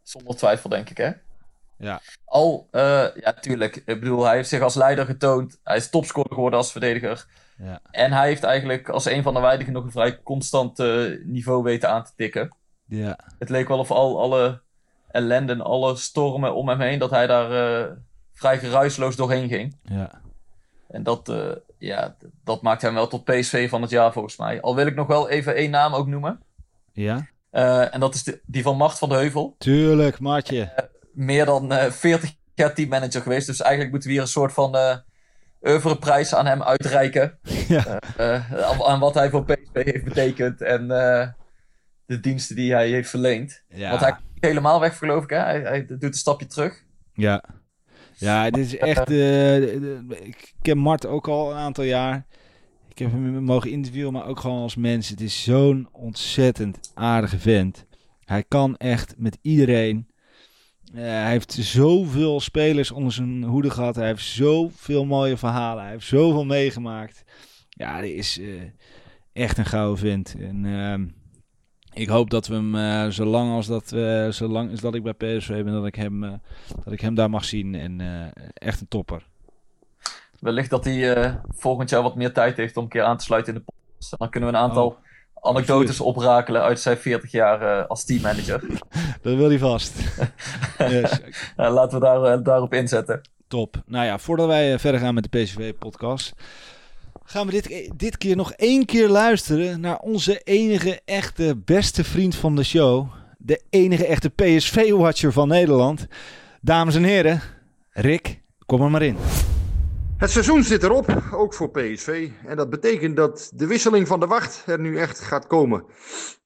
Zonder twijfel, denk ik, hè? Ja. Tuurlijk. Ik bedoel, hij heeft zich als leider getoond. Hij is topscorer geworden als verdediger. Ja. En hij heeft eigenlijk als een van de weinigen nog een vrij constant niveau weten aan te tikken. Ja. Het leek wel of alle ellende en alle stormen om hem heen, dat hij daar vrij geruisloos doorheen ging. Ja. En dat maakt hem wel tot PSV van het jaar, volgens mij. Al wil ik nog wel even één naam ook noemen. Ja. En dat is die van Mart van den Heuvel. Tuurlijk, Martje. Meer dan 40 jaar teammanager geweest. Dus eigenlijk moeten we hier een soort van oeuvreprijs aan hem uitreiken. Ja. Aan wat hij voor PSV heeft betekend. En de diensten die hij heeft verleend. Ja. Want hij komt niet helemaal weg, geloof ik. Hè? Hij doet een stapje terug. Ja, ja, dit is echt... ik ken Mart ook al een aantal jaar. Ik heb hem mogen interviewen, maar ook gewoon als mens. Het is zo'n ontzettend aardige vent. Hij kan echt met iedereen. Hij heeft zoveel spelers onder zijn hoede gehad. Hij heeft zoveel mooie verhalen. Hij heeft zoveel meegemaakt. Ja, hij is echt een gouden vent. En ik hoop dat we hem zolang als dat ik bij PSV ben, dat ik hem daar mag zien. En echt een topper. Wellicht dat hij volgend jaar wat meer tijd heeft om een keer aan te sluiten in de podcast. En dan kunnen we een aantal anekdotes oprakelen uit zijn 40 jaar als teammanager. Dat wil hij vast. Yes. Laten we daarop inzetten. Top. Nou ja, voordat wij verder gaan met de PSV-podcast... gaan we dit keer nog 1 keer luisteren naar onze enige echte beste vriend van de show. De enige echte PSV-watcher van Nederland. Dames en heren, Rick, kom er maar in. Het seizoen zit erop, ook voor PSV. En dat betekent dat de wisseling van de wacht er nu echt gaat komen.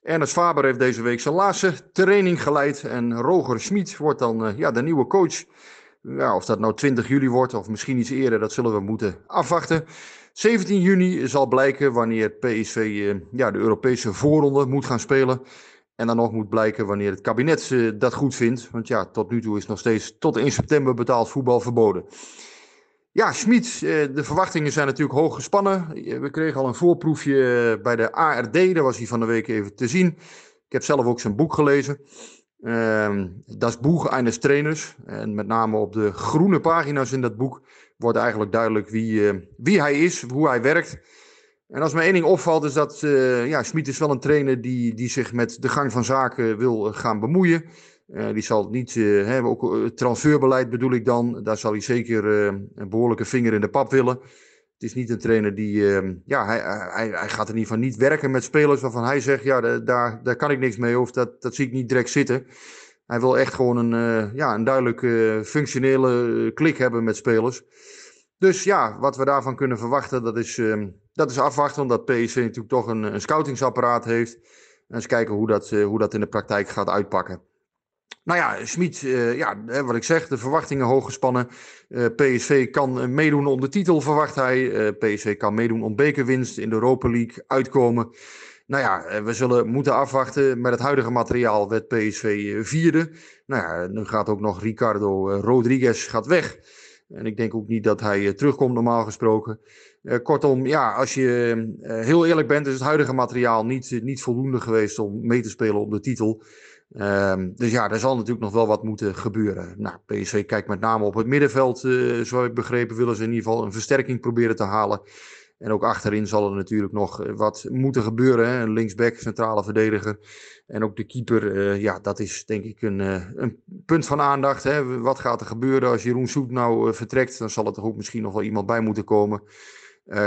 Ernest Faber heeft deze week zijn laatste training geleid. En Roger Schmidt wordt dan de nieuwe coach. Ja, of dat nou 20 juli wordt of misschien iets eerder, dat zullen we moeten afwachten. 17 juni zal blijken wanneer PSV de Europese voorronde moet gaan spelen. En dan nog moet blijken wanneer het kabinet dat goed vindt. Want ja, tot nu toe is nog steeds tot 1 september betaald voetbal verboden. Ja, Schmidt, de verwachtingen zijn natuurlijk hoog gespannen. We kregen al een voorproefje bij de ARD, daar was hij van de week even te zien. Ik heb zelf ook zijn boek gelezen. Das Buch eines Trainers. En met name op de groene pagina's in dat boek wordt eigenlijk duidelijk wie hij is, hoe hij werkt. En als me één ding opvalt is dat Schmidt is wel een trainer die zich met de gang van zaken wil gaan bemoeien. Die zal niet hebben, ook transferbeleid bedoel ik dan, daar zal hij zeker een behoorlijke vinger in de pap willen. Het is niet een trainer hij gaat in ieder geval niet werken met spelers waarvan hij zegt, daar kan ik niks mee of dat zie ik niet direct zitten. Hij wil echt gewoon een duidelijke functionele klik hebben met spelers. Dus ja, wat we daarvan kunnen verwachten, dat is afwachten, omdat PSV natuurlijk toch een scoutingsapparaat heeft. En eens kijken hoe dat in de praktijk gaat uitpakken. Nou ja, Schmid, wat ik zeg, de verwachtingen hoog gespannen. PSV kan meedoen om de titel, verwacht hij. PSV kan meedoen om bekerwinst, in de Europa League uitkomen. Nou ja, we zullen moeten afwachten. Met het huidige materiaal werd PSV 4e. Nou ja, nu gaat ook nog Ricardo Rodriguez gaat weg. En ik denk ook niet dat hij terugkomt normaal gesproken. Kortom, ja, als je heel eerlijk bent, is het huidige materiaal niet voldoende geweest om mee te spelen op de titel. Dus ja, er zal natuurlijk nog wel wat moeten gebeuren. Nou, PSV kijkt met name op het middenveld, zoals ik begrepen, willen ze in ieder geval een versterking proberen te halen. En ook achterin zal er natuurlijk nog wat moeten gebeuren. Hè? Linksback, centrale verdediger en ook de keeper. Dat is denk ik een punt van aandacht. Hè? Wat gaat er gebeuren als Jeroen Zoet nou vertrekt? Dan zal er toch ook misschien nog wel iemand bij moeten komen.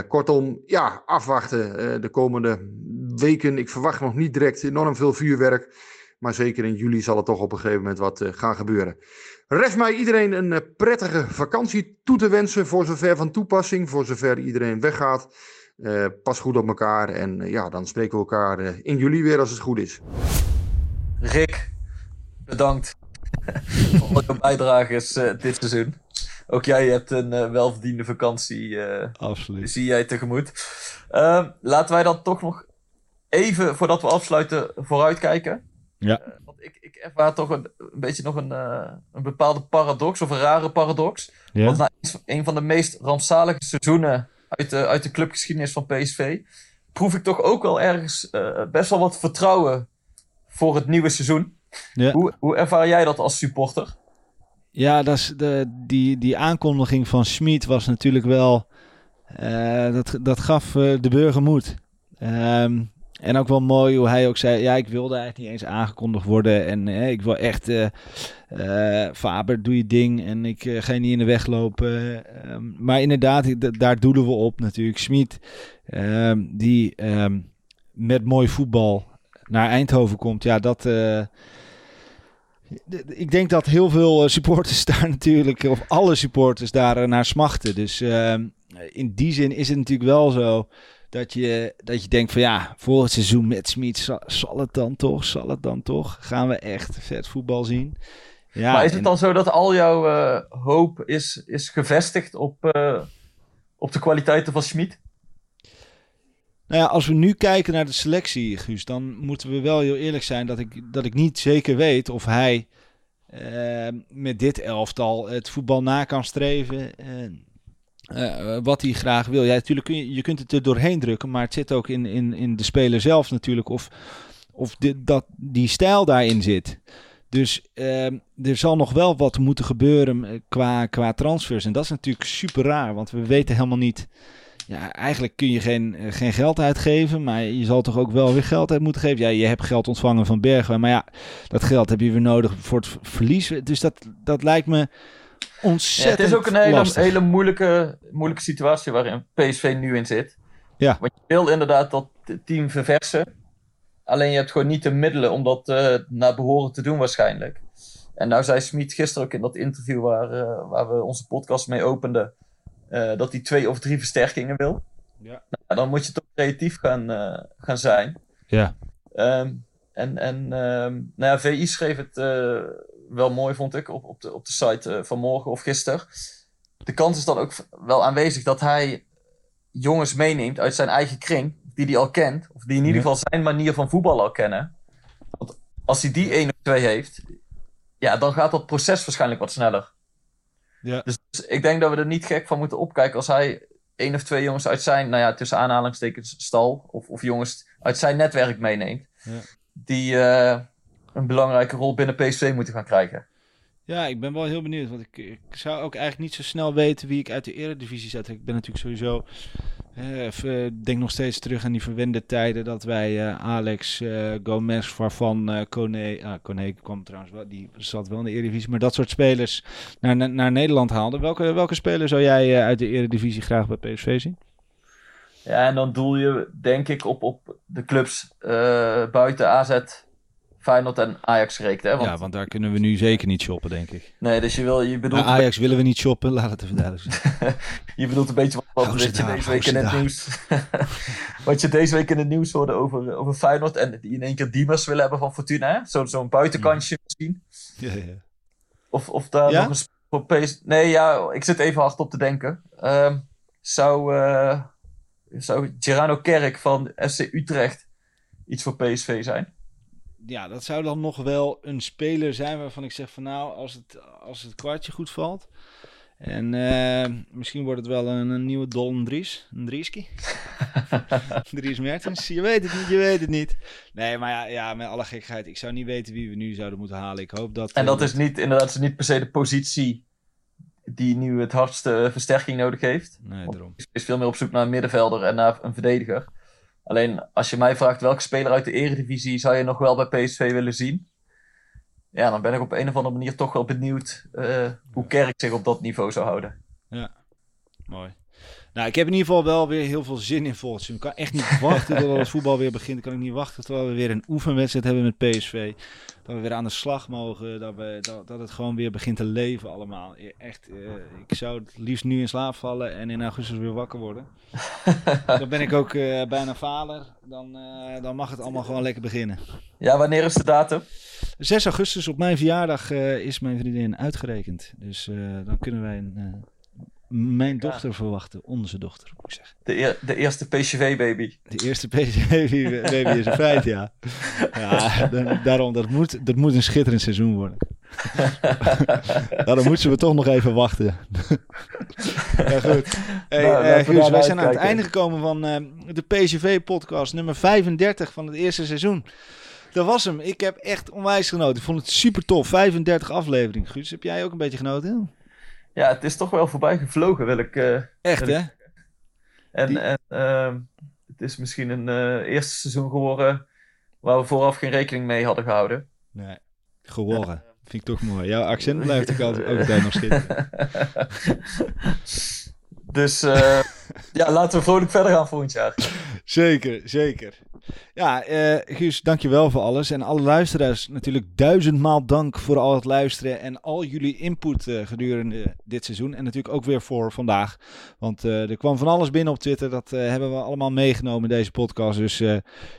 Kortom, ja, afwachten de komende weken. Ik verwacht nog niet direct enorm veel vuurwerk. Maar zeker in juli zal het toch op een gegeven moment wat gaan gebeuren. Rest mij iedereen een prettige vakantie toe te wensen. Voor zover van toepassing, voor zover iedereen weggaat. Pas goed op elkaar en dan spreken we elkaar in juli weer als het goed is. Rick, bedankt voor al jouw bijdrages dit seizoen. Ook jij hebt een welverdiende vakantie. Absoluut. Zie jij tegemoet. Laten wij dan toch nog even, voordat we afsluiten, vooruitkijken. Ja. Want ik ervaar toch een beetje nog een bepaalde paradox, of een rare paradox. Ja. Want na een van de meest rampzalige seizoenen uit de clubgeschiedenis van PSV, proef ik toch ook wel ergens best wel wat vertrouwen voor het nieuwe seizoen. Ja. Hoe ervaar jij dat als supporter? Ja, die aankondiging van Schmid was natuurlijk wel... Dat gaf de burger moed. En ook wel mooi hoe hij ook zei... ja, ik wilde eigenlijk niet eens aangekondigd worden... en ik wil echt... Faber, doe je ding... en ik ga je niet in de weg lopen. Maar inderdaad, daar doelen we op natuurlijk. Schmid... die met mooi voetbal... naar Eindhoven komt. Ja, dat... Ik denk dat heel veel supporters daar natuurlijk... of alle supporters daar naar smachten. Dus in die zin is het natuurlijk wel zo... Dat je denkt van ja, voor het seizoen met Schmid zal het dan toch? Gaan we echt vet voetbal zien? Ja, maar is het dan zo dat al jouw hoop is gevestigd op de kwaliteiten van Schmid? Nou ja, als we nu kijken naar de selectie, Guus, dan moeten we wel heel eerlijk zijn dat ik niet zeker weet of hij met dit elftal het voetbal na kan streven... wat hij graag wil. Ja, natuurlijk je kunt het er doorheen drukken, maar het zit ook in de speler zelf natuurlijk. Of die stijl daarin zit. Dus er zal nog wel wat moeten gebeuren qua transfers. En dat is natuurlijk super raar, want we weten helemaal niet... Ja, eigenlijk kun je geen geld uitgeven, maar je zal toch ook wel weer geld uit moeten geven. Ja, je hebt geld ontvangen van Bergwijn, maar ja, dat geld heb je weer nodig voor het verlies. Dus dat lijkt me... ontzettend. Ja, het is ook een hele moeilijke situatie waarin PSV nu in zit. Ja. Want je wil inderdaad dat team verversen. Alleen je hebt gewoon niet de middelen om dat naar behoren te doen waarschijnlijk. En nou zei Schmid gisteren ook in dat interview waar we onze podcast mee openden... dat hij 2 of 3 versterkingen wil. Ja. Nou, dan moet je toch creatief gaan zijn. Ja. VI schreef het... wel mooi vond ik op de site van morgen of gisteren. De kans is dan ook wel aanwezig dat hij jongens meeneemt uit zijn eigen kring, die hij al kent, of die in ieder geval zijn manier van voetbal al kennen. Want als hij die 1 of 2 heeft, ja, dan gaat dat proces waarschijnlijk wat sneller. Ja. Dus ik denk dat we er niet gek van moeten opkijken als hij 1 of 2 jongens uit zijn, nou ja, tussen aanhalingstekens stal, of jongens uit zijn netwerk meeneemt, die een belangrijke rol binnen PSV moeten gaan krijgen. Ja, ik ben wel heel benieuwd, want ik zou ook eigenlijk niet zo snel weten wie ik uit de Eredivisie zet. Ik ben natuurlijk sowieso, denk nog steeds terug aan die verwende tijden dat wij Alex, Gomez, Farfan, Koné, Koné kwam trouwens wel, die zat wel in de Eredivisie, maar dat soort spelers naar Nederland haalden. Welke speler zou jij uit de Eredivisie graag bij PSV zien? Ja, en dan doel je denk ik op de clubs buiten AZ, Feyenoord en Ajax reekt, hè? Want... Ja, want daar kunnen we nu zeker niet shoppen, denk ik. Nee, dus je bedoelt... Nou, Ajax willen we niet shoppen, laat het even duidelijk zijn. Je bedoelt een beetje wat je deze week in het nieuws hoorde over Feyenoord en die in één keer Diemers willen hebben van Fortuna, hè? Zo'n buitenkantje misschien. Ja. Of daar nog een... Nee, ja, ik zit even hard op te denken. Zou Gerano Kerk van FC Utrecht iets voor PSV zijn? Ja, dat zou dan nog wel een speler zijn waarvan ik zeg van nou, als het kwartje goed valt. En misschien wordt het wel een nieuwe Don Dries. Een Drieski. Dries Mertens. Je weet het niet. Nee, maar ja, met alle gekheid. Ik zou niet weten wie we nu zouden moeten halen. Ik hoop dat... En dat is niet per se de positie die nu het hardste versterking nodig heeft. Nee, daarom. Er is veel meer op zoek naar een middenvelder en naar een verdediger. Alleen, als je mij vraagt welke speler uit de Eredivisie zou je nog wel bij PSV willen zien? Ja, dan ben ik op een of andere manier toch wel benieuwd hoe Kerk zich op dat niveau zou houden. Ja, mooi. Nou, ik heb in ieder geval wel weer heel veel zin in Volksum. Ik kan echt niet wachten tot het voetbal weer begint. Ik kan niet wachten tot we weer een oefenwedstrijd hebben met PSV. Dat we weer aan de slag mogen. Dat het gewoon weer begint te leven allemaal. Echt, ik zou het liefst nu in slaap vallen en in augustus weer wakker worden. Dan ben ik ook bijna vader. Dan mag het allemaal gewoon lekker beginnen. Ja, wanneer is de datum? 6 augustus op mijn verjaardag is mijn vriendin uitgerekend. Dus dan kunnen wij... Mijn dochter verwachtte, onze dochter, moet ik zeggen. De eerste PSV-baby. De eerste PSV-baby is een feit, ja. Ja, daarom, dat moet een schitterend seizoen worden. Daarom moeten we toch nog even wachten. Ja, goed. Hey, Guus, wij zijn aan het einde gekomen van de PSV-podcast, nummer 35 van het eerste seizoen. Dat was hem. Ik heb echt onwijs genoten. Ik vond het super tof. 35 afleveringen, Guus. Heb jij ook een beetje genoten? Ja, het is toch wel voorbij gevlogen, wil ik... Echt, hè? En het is misschien een eerste seizoen geworden waar we vooraf geen rekening mee hadden gehouden. Nee, geworden. Vind ik toch mooi. Jouw accent blijft ook altijd nog schitteren. Dus ja, laten we vrolijk verder gaan volgend jaar. Zeker. Ja, Guus, dankjewel voor alles. En alle luisteraars natuurlijk duizendmaal dank voor al het luisteren en al jullie input gedurende dit seizoen. En natuurlijk ook weer voor vandaag. Want er kwam van alles binnen op Twitter. Dat hebben we allemaal meegenomen in deze podcast. Dus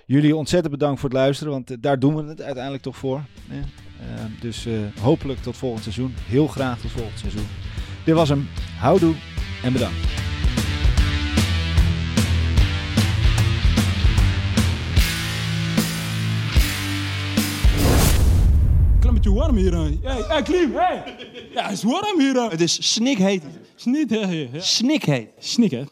jullie ontzettend bedankt voor het luisteren. Want daar doen we het uiteindelijk toch voor. Dus hopelijk tot volgend seizoen. Heel graag tot volgend seizoen. Dit was hem. Houdoe en bedankt. Warm hier aan. Hey, Klim, hey! Ja, het is warm hier aan. Het is snikheet. Snikheet.